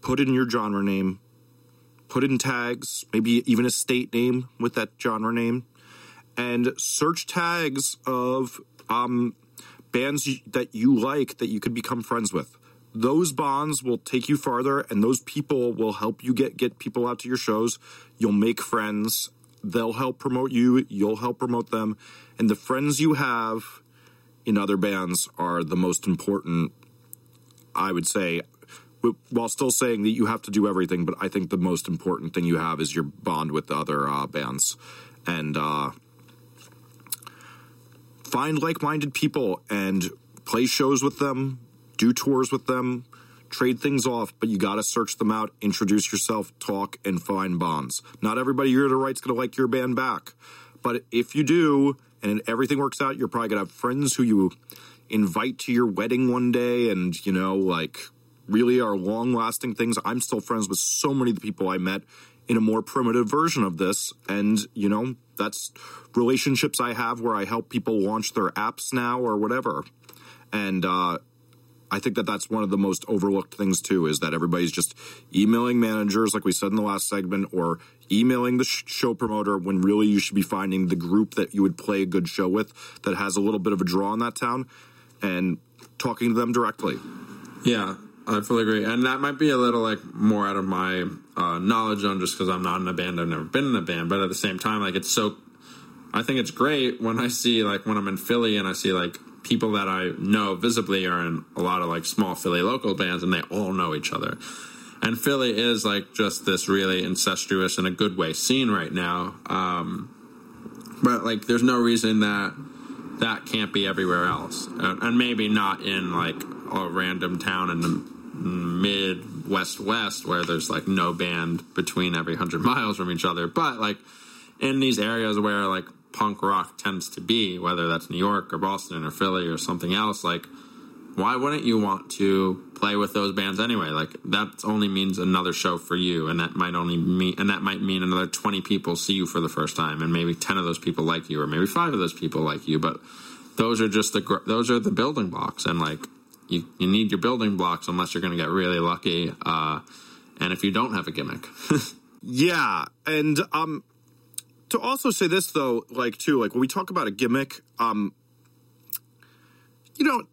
put in your genre name. Put in tags, maybe even a state name with that genre name, and search tags of um, bands that you like that you could become friends with. Those bonds will take you farther, and those people will help you get, get people out to your shows. You'll make friends. They'll help promote you. You'll help promote them. And the friends you have in other bands are the most important, I would say, while still saying that you have to do everything, but I think the most important thing you have is your bond with the other uh, bands. And uh, find like-minded people and play shows with them, do tours with them, trade things off, but you got to search them out, introduce yourself, talk, and find bonds. Not everybody you're to right's going to like your band back. But if you do, and everything works out, you're probably going to have friends who you invite to your wedding one day and, you know, like... really are long-lasting things. I'm still friends with so many of the people I met in a more primitive version of this. And, you know, that's relationships I have where I help people launch their apps now or whatever. And uh, I think that that's one of the most overlooked things, too, is that everybody's just emailing managers, like we said in the last segment, or emailing the sh- show promoter when really you should be finding the group that you would play a good show with that has a little bit of a draw in that town and talking to them directly. Yeah. I fully agree. And that might be a little, like, more out of my uh, knowledge on just because I'm not in a band. I've never been in a band. But at the same time, like, it's so... I think it's great when I see, like, when I'm in Philly and I see, like, people that I know visibly are in a lot of like small Philly local bands, and they all know each other. And Philly is like just this really incestuous, in a good way, scene right now. Um, but like, there's no reason that that can't be everywhere else, and, and maybe not in like a random town in the Midwest West where there's like no band between every hundred miles from each other. But like in these areas where like punk rock tends to be, whether that's New York or Boston or Philly or something else, like why wouldn't you want to play with those bands anyway? Like that only means another show for you, and that might only mean, and that might mean another twenty people see you for the first time, and maybe ten of those people like you, or maybe five of those people like you. But those are just the those are the building blocks, and like You, you need your building blocks unless you're going to get really lucky, uh, and if you don't have a gimmick. Yeah, and um, to also say this, though, like, too, like, when we talk about a gimmick, um, you know,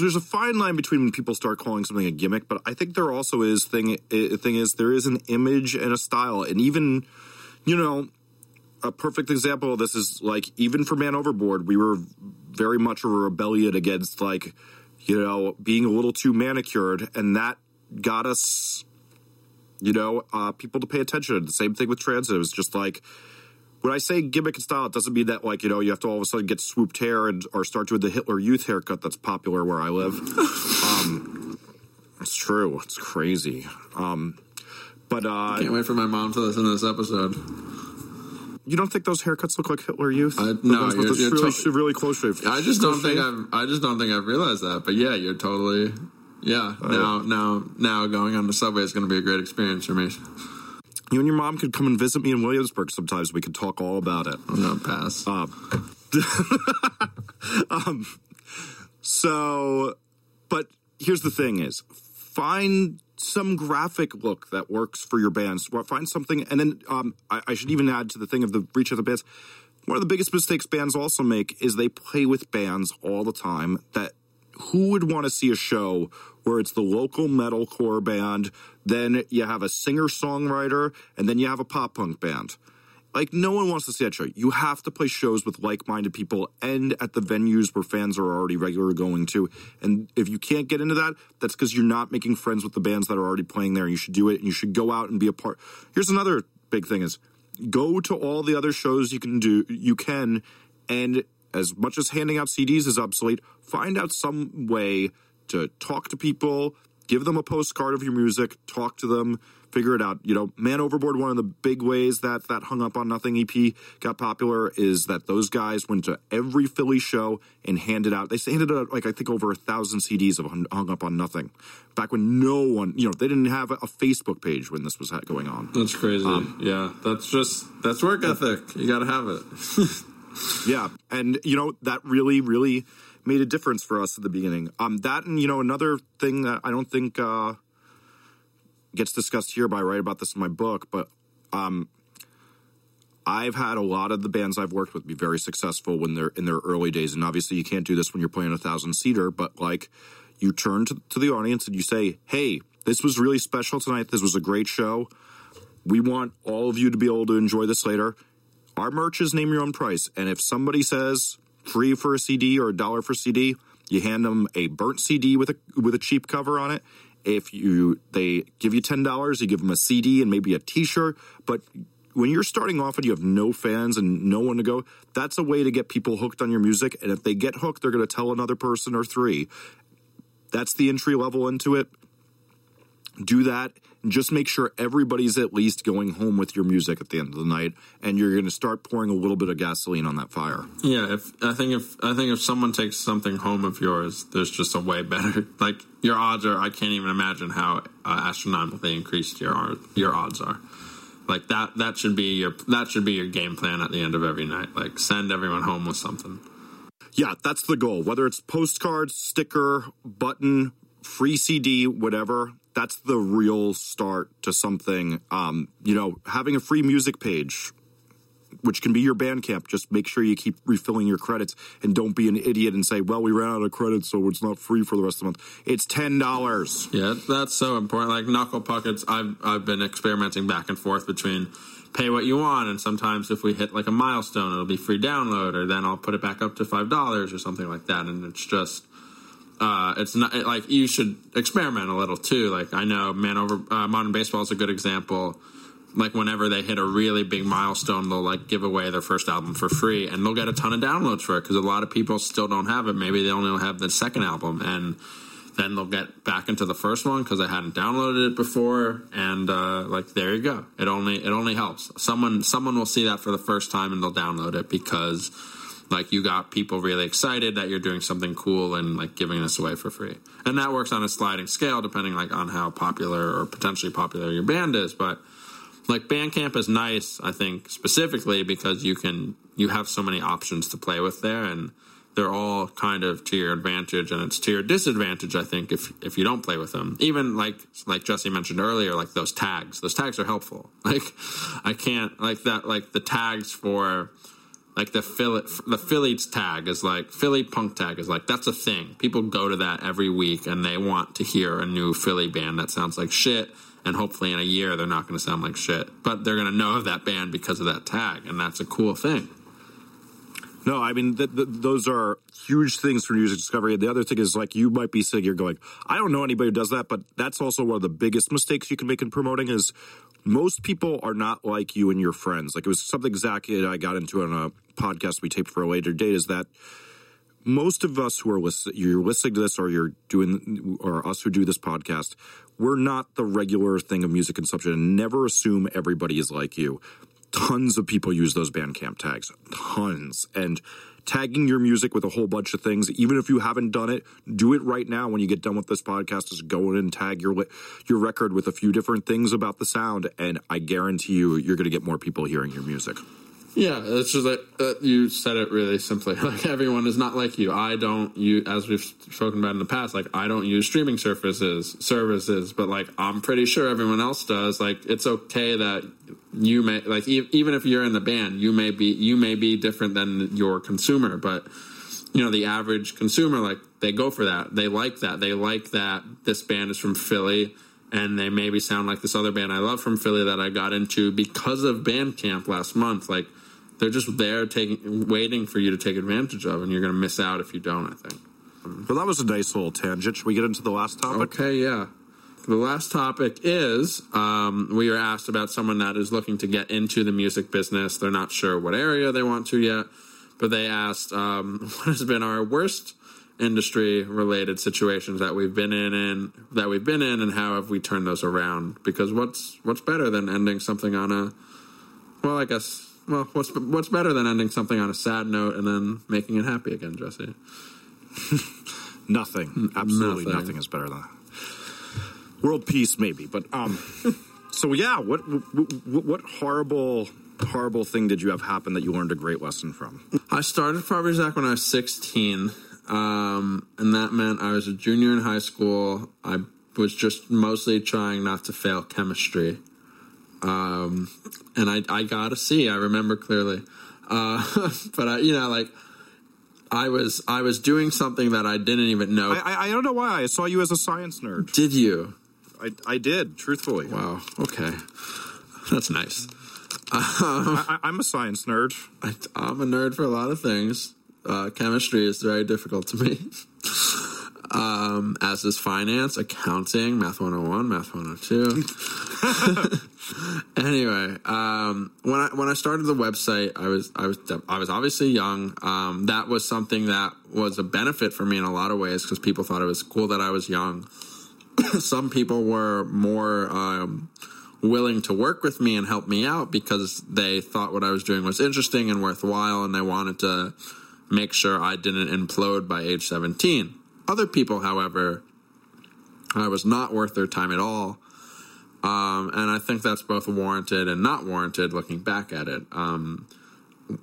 there's a fine line between when people start calling something a gimmick, but I think there also is, thing, thing is, there is an image and a style, and even, you know, a perfect example of this is, like, even for Man Overboard, we were very much a rebellion against, like, you know, being a little too manicured, and that got us, you know, uh, people to pay attention. The same thing with Transit. It was just, like, when I say gimmick and style, it doesn't mean that, like, you know, you have to all of a sudden get swooped hair and, or start doing the Hitler Youth haircut that's popular where I live. um, it's true. It's crazy. Um, but, uh... I can't wait for my mom to listen to this episode. You don't think those haircuts look like Hitler Youth? I, no, you're, you're really, to- really close shave. I just don't think I've. I just don't think I've realized that. But yeah, you're totally. Yeah. Uh, now, now, now, going on the subway is going to be a great experience for me. You and your mom could come and visit me in Williamsburg sometimes. We could talk all about it. I'm gonna pass. Um, um, so, but here's the thing: is find some graphic look that works for your bands. Find something, and then um, I, I should even add to the thing of the reach of the bands. One of the biggest mistakes bands also make is they play with bands all the time that who would want to see a show where it's the local metalcore band, then you have a singer-songwriter, and then you have a pop punk band. Like, no one wants to see that show. You have to play shows with like-minded people and at the venues where fans are already regularly going to. And if you can't get into that, that's because you're not making friends with the bands that are already playing there. You should do it, and you should go out and be a part. Here's another big thing is go to all the other shows you can do. You can, and as much as handing out C Ds is obsolete, find out some way to talk to people, give them a postcard of your music, talk to them. Figure it out. You know, Man Overboard, one of the big ways that that Hung Up on Nothing E P got popular is that those guys went to every Philly show and handed out, they handed out, like, I think over a thousand C Ds of Hung Up on Nothing. Back when no one, you know, they didn't have a Facebook page when this was going on. That's crazy. Um, yeah, that's just, that's work ethic. You gotta have it. Yeah, and, you know, that really, really made a difference for us at the beginning. Um, that and, you know, another thing that I don't think, uh, gets discussed here, but I write about this in my book, but um, I've had a lot of the bands I've worked with be very successful when they're in their early days, and obviously you can't do this when you're playing a thousand-seater, but, like, you turn to, to the audience and you say, hey, this was really special tonight, this was a great show, we want all of you to be able to enjoy this later. Our merch is name your own price, and if somebody says free for a C D or a dollar for a C D, you hand them a burnt C D with a with a cheap cover on it. If you they give you ten dollars, you give them a C D and maybe a T-shirt. But when you're starting off and you have no fans and no one to go, that's a way to get people hooked on your music. And if they get hooked, they're going to tell another person or three. That's the entry level into it. Do that. And just make sure everybody's at least going home with your music at the end of the night, and you're going to start pouring a little bit of gasoline on that fire. Yeah, if I think if I think if someone takes something home of yours, there's just a way better. Like your odds are, I can't even imagine how uh, astronomically increased your your odds are. Like that that should be your that should be your game plan at the end of every night. Like send everyone home with something. Yeah, that's the goal. Whether it's postcards, sticker, button, free C D, whatever. That's the real start to something. Um, you know, having a free music page, which can be your Bandcamp. Just make sure you keep refilling your credits and don't be an idiot and say, well, we ran out of credits, so it's not free for the rest of the month. It's ten dollars. Yeah, that's so important. Like Knuckle Puck, I've, I've been experimenting back and forth between pay what you want, and sometimes if we hit like a milestone, it'll be free download, or then I'll put it back up to five dollars or something like that, and it's just... Uh, it's not it, like you should experiment a little too. Like I know Man Over uh, Modern Baseball is a good example. Like whenever they hit a really big milestone, they'll like give away their first album for free, and they'll get a ton of downloads for it because a lot of people still don't have it. Maybe they only have the second album, and then they'll get back into the first one because they hadn't downloaded it before. And uh, like there you go. It only it only helps. Someone someone will see that for the first time and they'll download it because. Like, you got people really excited that you're doing something cool and, like, giving this away for free. And that works on a sliding scale depending, like, on how popular or potentially popular your band is. But, like, Bandcamp is nice, I think, specifically because you can you have so many options to play with there. And they're all kind of to your advantage. And it's to your disadvantage, I think, if if you don't play with them. Even, like like Jesse mentioned earlier, like, those tags. Those tags are helpful. Like, I can't, like, that, like, the tags for... Like the Philly, the Philly's tag is like Philly punk tag is like that's a thing. People go to that every week and they want to hear a new Philly band that sounds like shit. And hopefully in a year they're not going to sound like shit, but they're going to know of that band because of that tag, and that's a cool thing. No, I mean th- th- those are huge things for music discovery. And the other thing is like you might be sitting here going, I don't know anybody who does that, but that's also one of the biggest mistakes you can make in promoting is. Most people are not like you and your friends. Like it was something Zach and I got into on a podcast we taped for a later date is that most of us who are listening, you're listening to this or you're doing, or us who do this podcast, we're not the regular thing of music consumption and never assume everybody is like you. Tons of people use those Bandcamp tags, tons. And tagging your music with a whole bunch of things, even if you haven't done it, do it right now when you get done with this podcast. Is go in and tag your your record with a few different things about the sound, and I guarantee you, you're going to get more people hearing your music. Yeah, it's just like uh, you said it really simply. Like everyone is not like you. I don't use, as we've spoken about in the past, like I don't use streaming services, services, but like I'm pretty sure everyone else does. Like it's okay that you may like e- even if you're in the band, you may be you may be different than your consumer, but you know the average consumer like they go for that. They like that. They like that this band is from Philly. And they maybe sound like this other band I love from Philly that I got into because of Bandcamp last month. Like, they're just there taking, waiting for you to take advantage of, and you're going to miss out if you don't, I think. Well, that was a nice little tangent. Should we get into the last topic? Okay, yeah. The last topic is um, we were asked about someone that is looking to get into the music business. They're not sure what area they want to yet, but they asked um, what has been our worst industry-related situations that we've been in, and that we've been in, and how have we turned those around? Because what's what's better than ending something on a well, I guess well, what's what's better than ending something on a sad note and then making it happy again, Jesse? Nothing. Absolutely nothing. nothing is better than that. World peace, maybe. But um, so yeah, what what, what horrible. horrible thing did you have happen that you learned a great lesson from? I started Property Zach when I was sixteen, um, and that meant I was a junior in high school. I was just mostly trying not to fail chemistry, um, and I, I got a C. I remember clearly, uh, but I, you know, like I was I was doing something that I didn't even know. I, I, I don't know why I saw you as a science nerd. Did you? I I did, truthfully. Wow. Okay, that's nice. Um, I, I'm a science nerd. I, I'm a nerd for a lot of things. Uh, chemistry is very difficult to me, um, as is finance, accounting, math one oh one, math one oh two. Anyway, um, when I when I started the website, I was I was I was obviously young. Um, that was something that was a benefit for me in a lot of ways because people thought it was cool that I was young. Some people were more. Um, willing to work with me and help me out because they thought what I was doing was interesting and worthwhile, and they wanted to make sure I didn't implode by age seventeen. Other people, however, I was not worth their time at all, um, and I think that's both warranted and not warranted looking back at it. Um,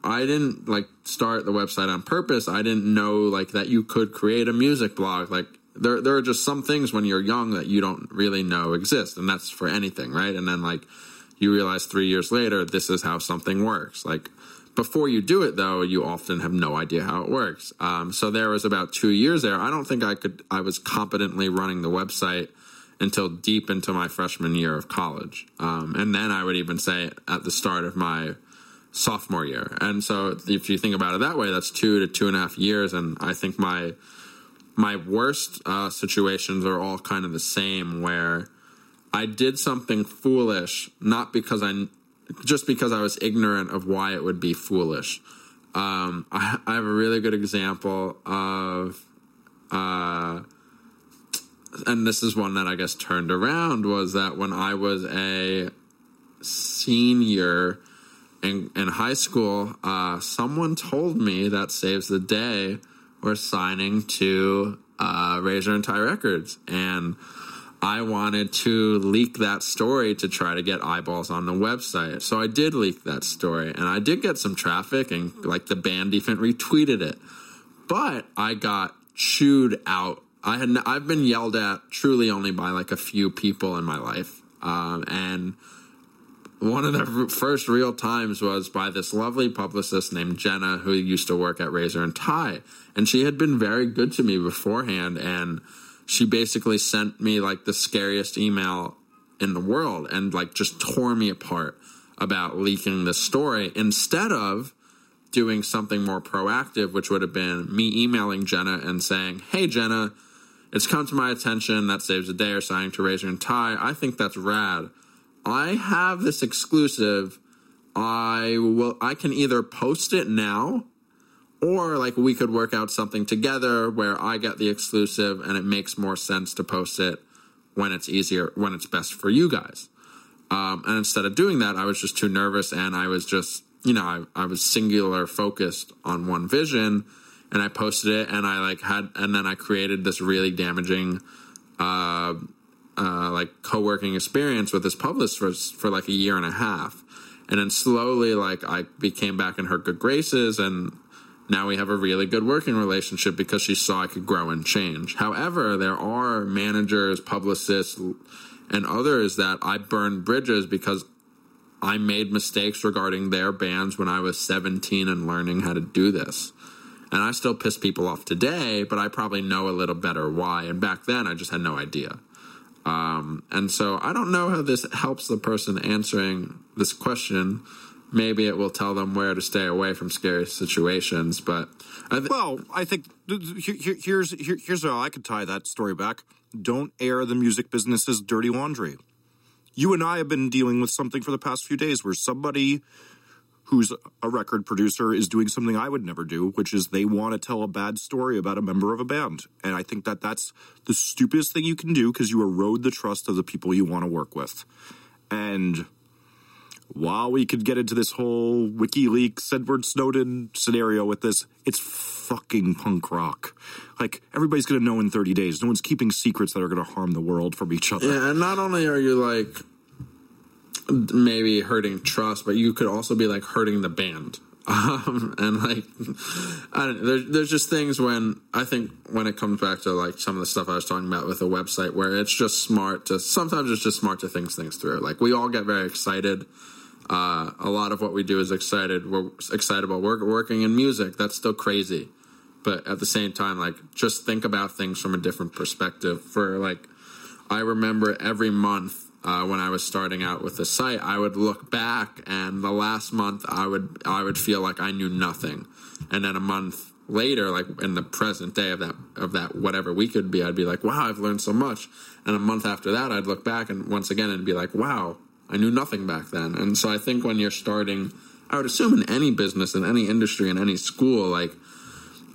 I didn't, like, start the website on purpose. I didn't know, like, that you could create a music blog, like, There there are just some things when you're young that you don't really know exist, and that's for anything, right? And then, like, you realize three years later, this is how something works. Like, before you do it, though, you often have no idea how it works. Um, so there was about two years there. I don't think I could. I was competently running the website until deep into my freshman year of college. Um, and then I would even say at the start of my sophomore year. And so if you think about it that way, that's two to two and a half years. And I think my my worst uh, situations are all kind of the same, where I did something foolish, not because I, just because I was ignorant of why it would be foolish. Um, I, I have a really good example of, uh, and this is one that I guess turned around, was that when I was a senior in, in high school, uh, someone told me that Saves the Day were signing to uh, Razor and Tie Records, and I wanted to leak that story to try to get eyeballs on the website. So I did leak that story, and I did get some traffic, and like the band even retweeted it. But I got chewed out. I had I've been yelled at truly only by like a few people in my life, um, and one of the first real times was by this lovely publicist named Jenna, who used to work at Razor and Tie, and she had been very good to me beforehand, and she basically sent me like the scariest email in the world and like just tore me apart about leaking the story instead of doing something more proactive, which would have been me emailing Jenna and saying, "Hey, Jenna, it's come to my attention that Saves the Day are signing to Razor and Tie. I think that's rad. I have this exclusive. I will. I can either post it now, or like we could work out something together where I get the exclusive and it makes more sense to post it when it's easier, when it's best for you guys." Um, and instead of doing that, I was just too nervous, and I was just, you know, I, I was singular focused on one vision, and I posted it, and I like had, and then I created this really damaging, uh, uh, like co-working experience with this publicist for, for like a year and a half. And then slowly, like I became back in her good graces, and now we have a really good working relationship because she saw I could grow and change. However, there are managers, publicists, and others that I burned bridges because I made mistakes regarding their bands when I was seventeen and learning how to do this. And I still piss people off today, but I probably know a little better why. And back then, I just had no idea. Um, and so I don't know how this helps the person answering this question. Maybe it will tell them where to stay away from scary situations, but I th- well, I think here, here's here, here's how I could tie that story back. Don't air the music business's dirty laundry. You and I have been dealing with something for the past few days where somebody who's a record producer is doing something I would never do, which is they want to tell a bad story about a member of a band. And I think that that's the stupidest thing you can do because you erode the trust of the people you want to work with. And while we could get into this whole WikiLeaks, Edward Snowden scenario with this, it's fucking punk rock. Like, everybody's going to know in thirty days. No one's keeping secrets that are going to harm the world from each other. Yeah, and not only are you, like, maybe hurting trust, but you could also be, like, hurting the band. Um, and, like, I don't know. There's, there's just things when, I think, when it comes back to, like, some of the stuff I was talking about with the website, where it's just smart to, sometimes it's just smart to think things through. Like, we all get very excited. Uh, a lot of what we do is excited. We're excitable. We're working in music. That's still crazy. But at the same time, like, just think about things from a different perspective. For, like, I remember every month uh, when I was starting out with the site, I would look back, and the last month I would I would feel like I knew nothing. And then a month later, like in the present day of that of that whatever week it'd be, I'd be like, wow, I've learned so much. And a month after that, I'd look back, and once again, it'd be like, wow, I knew nothing back then. And so I think when you're starting, I would assume in any business, in any industry, in any school, like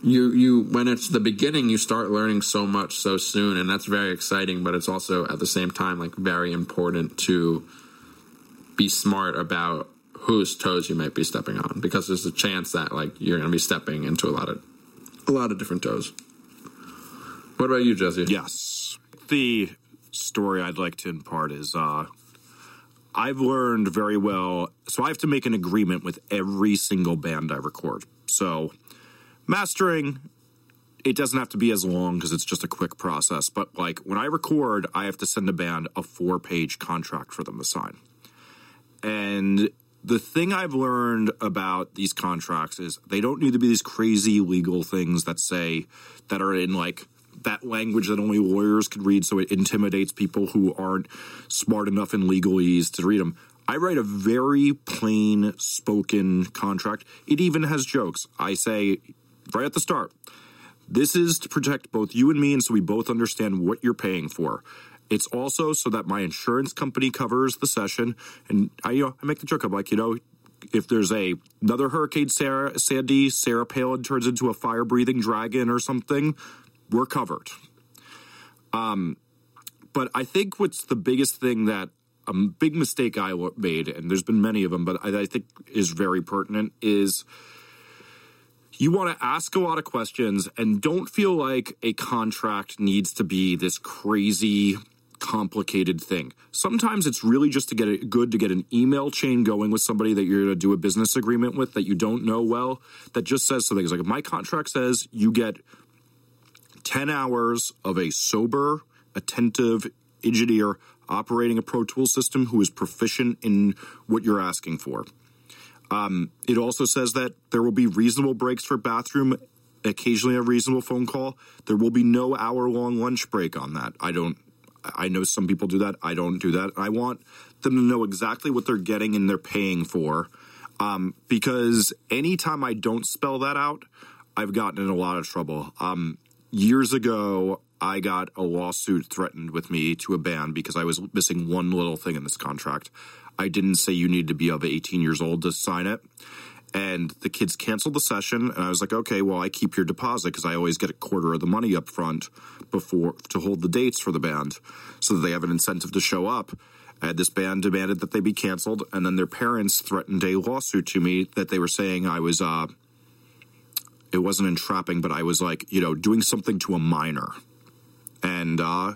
you, you, when it's the beginning, you start learning so much so soon, and that's very exciting, but it's also at the same time, like very important to be smart about whose toes you might be stepping on, because there's a chance that like you're going to be stepping into a lot of, a lot of different toes. What about you, Jesse? Yes. The story I'd like to impart is, uh, I've learned very well, so I have to make an agreement with every single band I record. So mastering, it doesn't have to be as long because it's just a quick process. But, like, when I record, I have to send a band a four-page contract for them to sign. And the thing I've learned about these contracts is they don't need to be these crazy legal things that say that are in like that language that only lawyers can read, so it intimidates people who aren't smart enough in legalese to read them. I write a very plain spoken contract. It even has jokes. I say right at the start, this is to protect both you and me, and so we both understand what you're paying for. It's also so that my insurance company covers the session. And I, you know, I make the joke. I'm like, you know, if there's a another Hurricane Sarah, Sandy, Sarah Palin turns into a fire-breathing dragon or something, we're covered. Um, but I think what's the biggest thing that a big mistake I made, and there's been many of them, but I, I think is very pertinent, is you want to ask a lot of questions and don't feel like a contract needs to be this crazy, complicated thing. Sometimes it's really just to get a, good to get an email chain going with somebody that you're going to do a business agreement with that you don't know well, that just says something. It's like, if my contract says you get ten hours of a sober, attentive engineer operating a Pro Tools system who is proficient in what you're asking for. Um, it also says that there will be reasonable breaks for bathroom, occasionally a reasonable phone call. There will be no hour-long lunch break on that. I don't. I know some people do that. I don't do that. I want them to know exactly what they're getting and they're paying for, um, because anytime I don't spell that out, I've gotten in a lot of trouble. Um, years ago, I got a lawsuit threatened with me to a ban because I was missing one little thing in this contract. I didn't say you need to be of eighteen years old to sign it. And the kids canceled the session, and I was like, okay, well, I keep your deposit because I always get a quarter of the money up front before to hold the dates for the band so that they have an incentive to show up. And this band demanded that they be canceled, and then their parents threatened a lawsuit to me that they were saying I was, uh, it wasn't entrapping, but I was like, you know, doing something to a minor. And uh,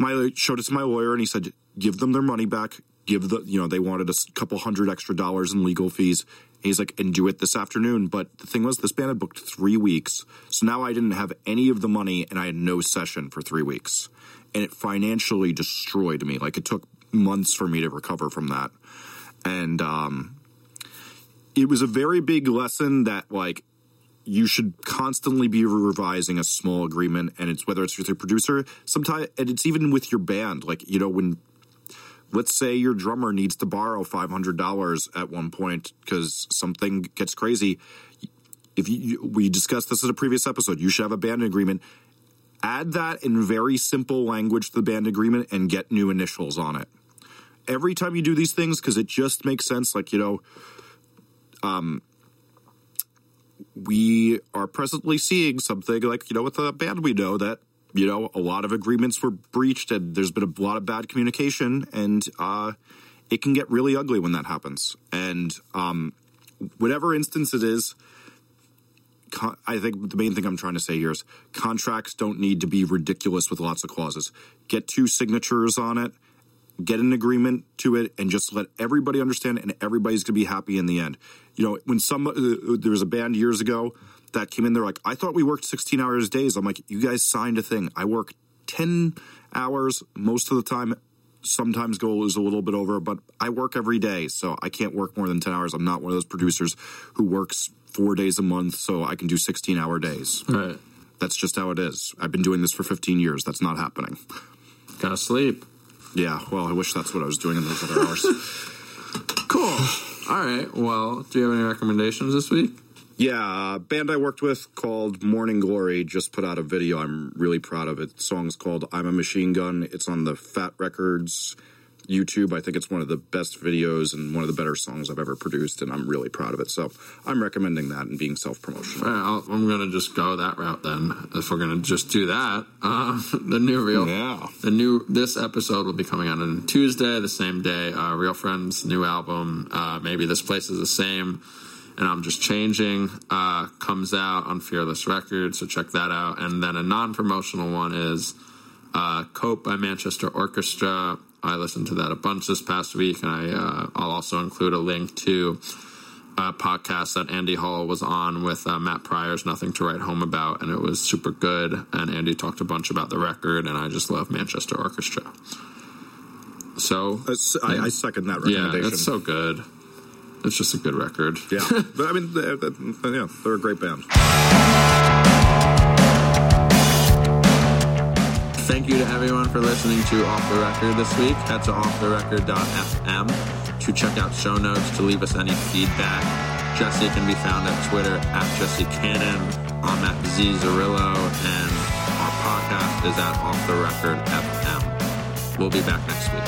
I showed it to my lawyer, and he said, give them their money back. Give the, you know, they wanted a couple hundred extra dollars in legal fees. And he's like, and do it this afternoon. But the thing was, this band had booked three weeks. So now I didn't have any of the money and I had no session for three weeks. And it financially destroyed me. Like, it took months for me to recover from that. And um, it was a very big lesson that, like, you should constantly be revising a small agreement. And it's whether it's with your producer, sometimes, and it's even with your band. Like, you know, when, let's say your drummer needs to borrow five hundred dollars at one point because something gets crazy. If you, we discussed this in a previous episode, you should have a band agreement. Add that in very simple language to the band agreement and get new initials on it. Every time you do these things, because it just makes sense. Like, you know, um, we are presently seeing something like, you know, with a band we know that, you know, a lot of agreements were breached and there's been a lot of bad communication, and uh, it can get really ugly when that happens. And um, whatever instance it is, con- I think the main thing I'm trying to say here is contracts don't need to be ridiculous with lots of clauses. Get two signatures on it, get an agreement to it, and just let everybody understand, and everybody's going to be happy in the end. You know, when some uh, there was a band years ago that came in, they're like, I thought we worked sixteen hours days. I'm like, you guys signed a thing. I work ten hours most of the time. Sometimes goal is a little bit over, but I work every day, so I can't work more than ten hours. I'm not one of those producers who works four days a month, so I can do sixteen-hour days. Right. That's just how it is. I've been doing this for fifteen years. That's not happening. Gotta sleep. Yeah, well, I wish that's what I was doing in those other hours. Cool. All right, well, do you have any recommendations this week? Yeah, a band I worked with called Morning Glory just put out a video. I'm really proud of it. The song's called I'm a Machine Gun. It's on the Fat Records YouTube. I think it's one of the best videos and one of the better songs I've ever produced, and I'm really proud of it. So I'm recommending that and being self-promotional. All right, I'll, I'm going to just go that route then. If we're going to just do that, uh, the new Real... Yeah. The new, this episode will be coming out on Tuesday, the same day. Uh, Real Friends' new album, uh, Maybe This Place Is the Same, and I'm Just Changing, uh, comes out on Fearless Records, so check that out. And then a non-promotional one is uh, Cope by Manchester Orchestra. I listened to that a bunch this past week, and I, uh, I'll also include a link to a podcast that Andy Hall was on with uh, Matt Pryor's Nothing to Write Home About, and it was super good, and Andy talked a bunch about the record, and I just love Manchester Orchestra. So I, yeah. I second that recommendation. Yeah, it's so good. It's just a good record. Yeah, but I mean, they're, they're, yeah, they're a great band. Thank you to everyone for listening to Off the Record this week. Head to off the record dot f m to check out show notes, to leave us any feedback. Jesse can be found at Twitter at Jesse Cannon. I'm at Z Zarillo, and our podcast is at Off the Record F M. We'll be back next week.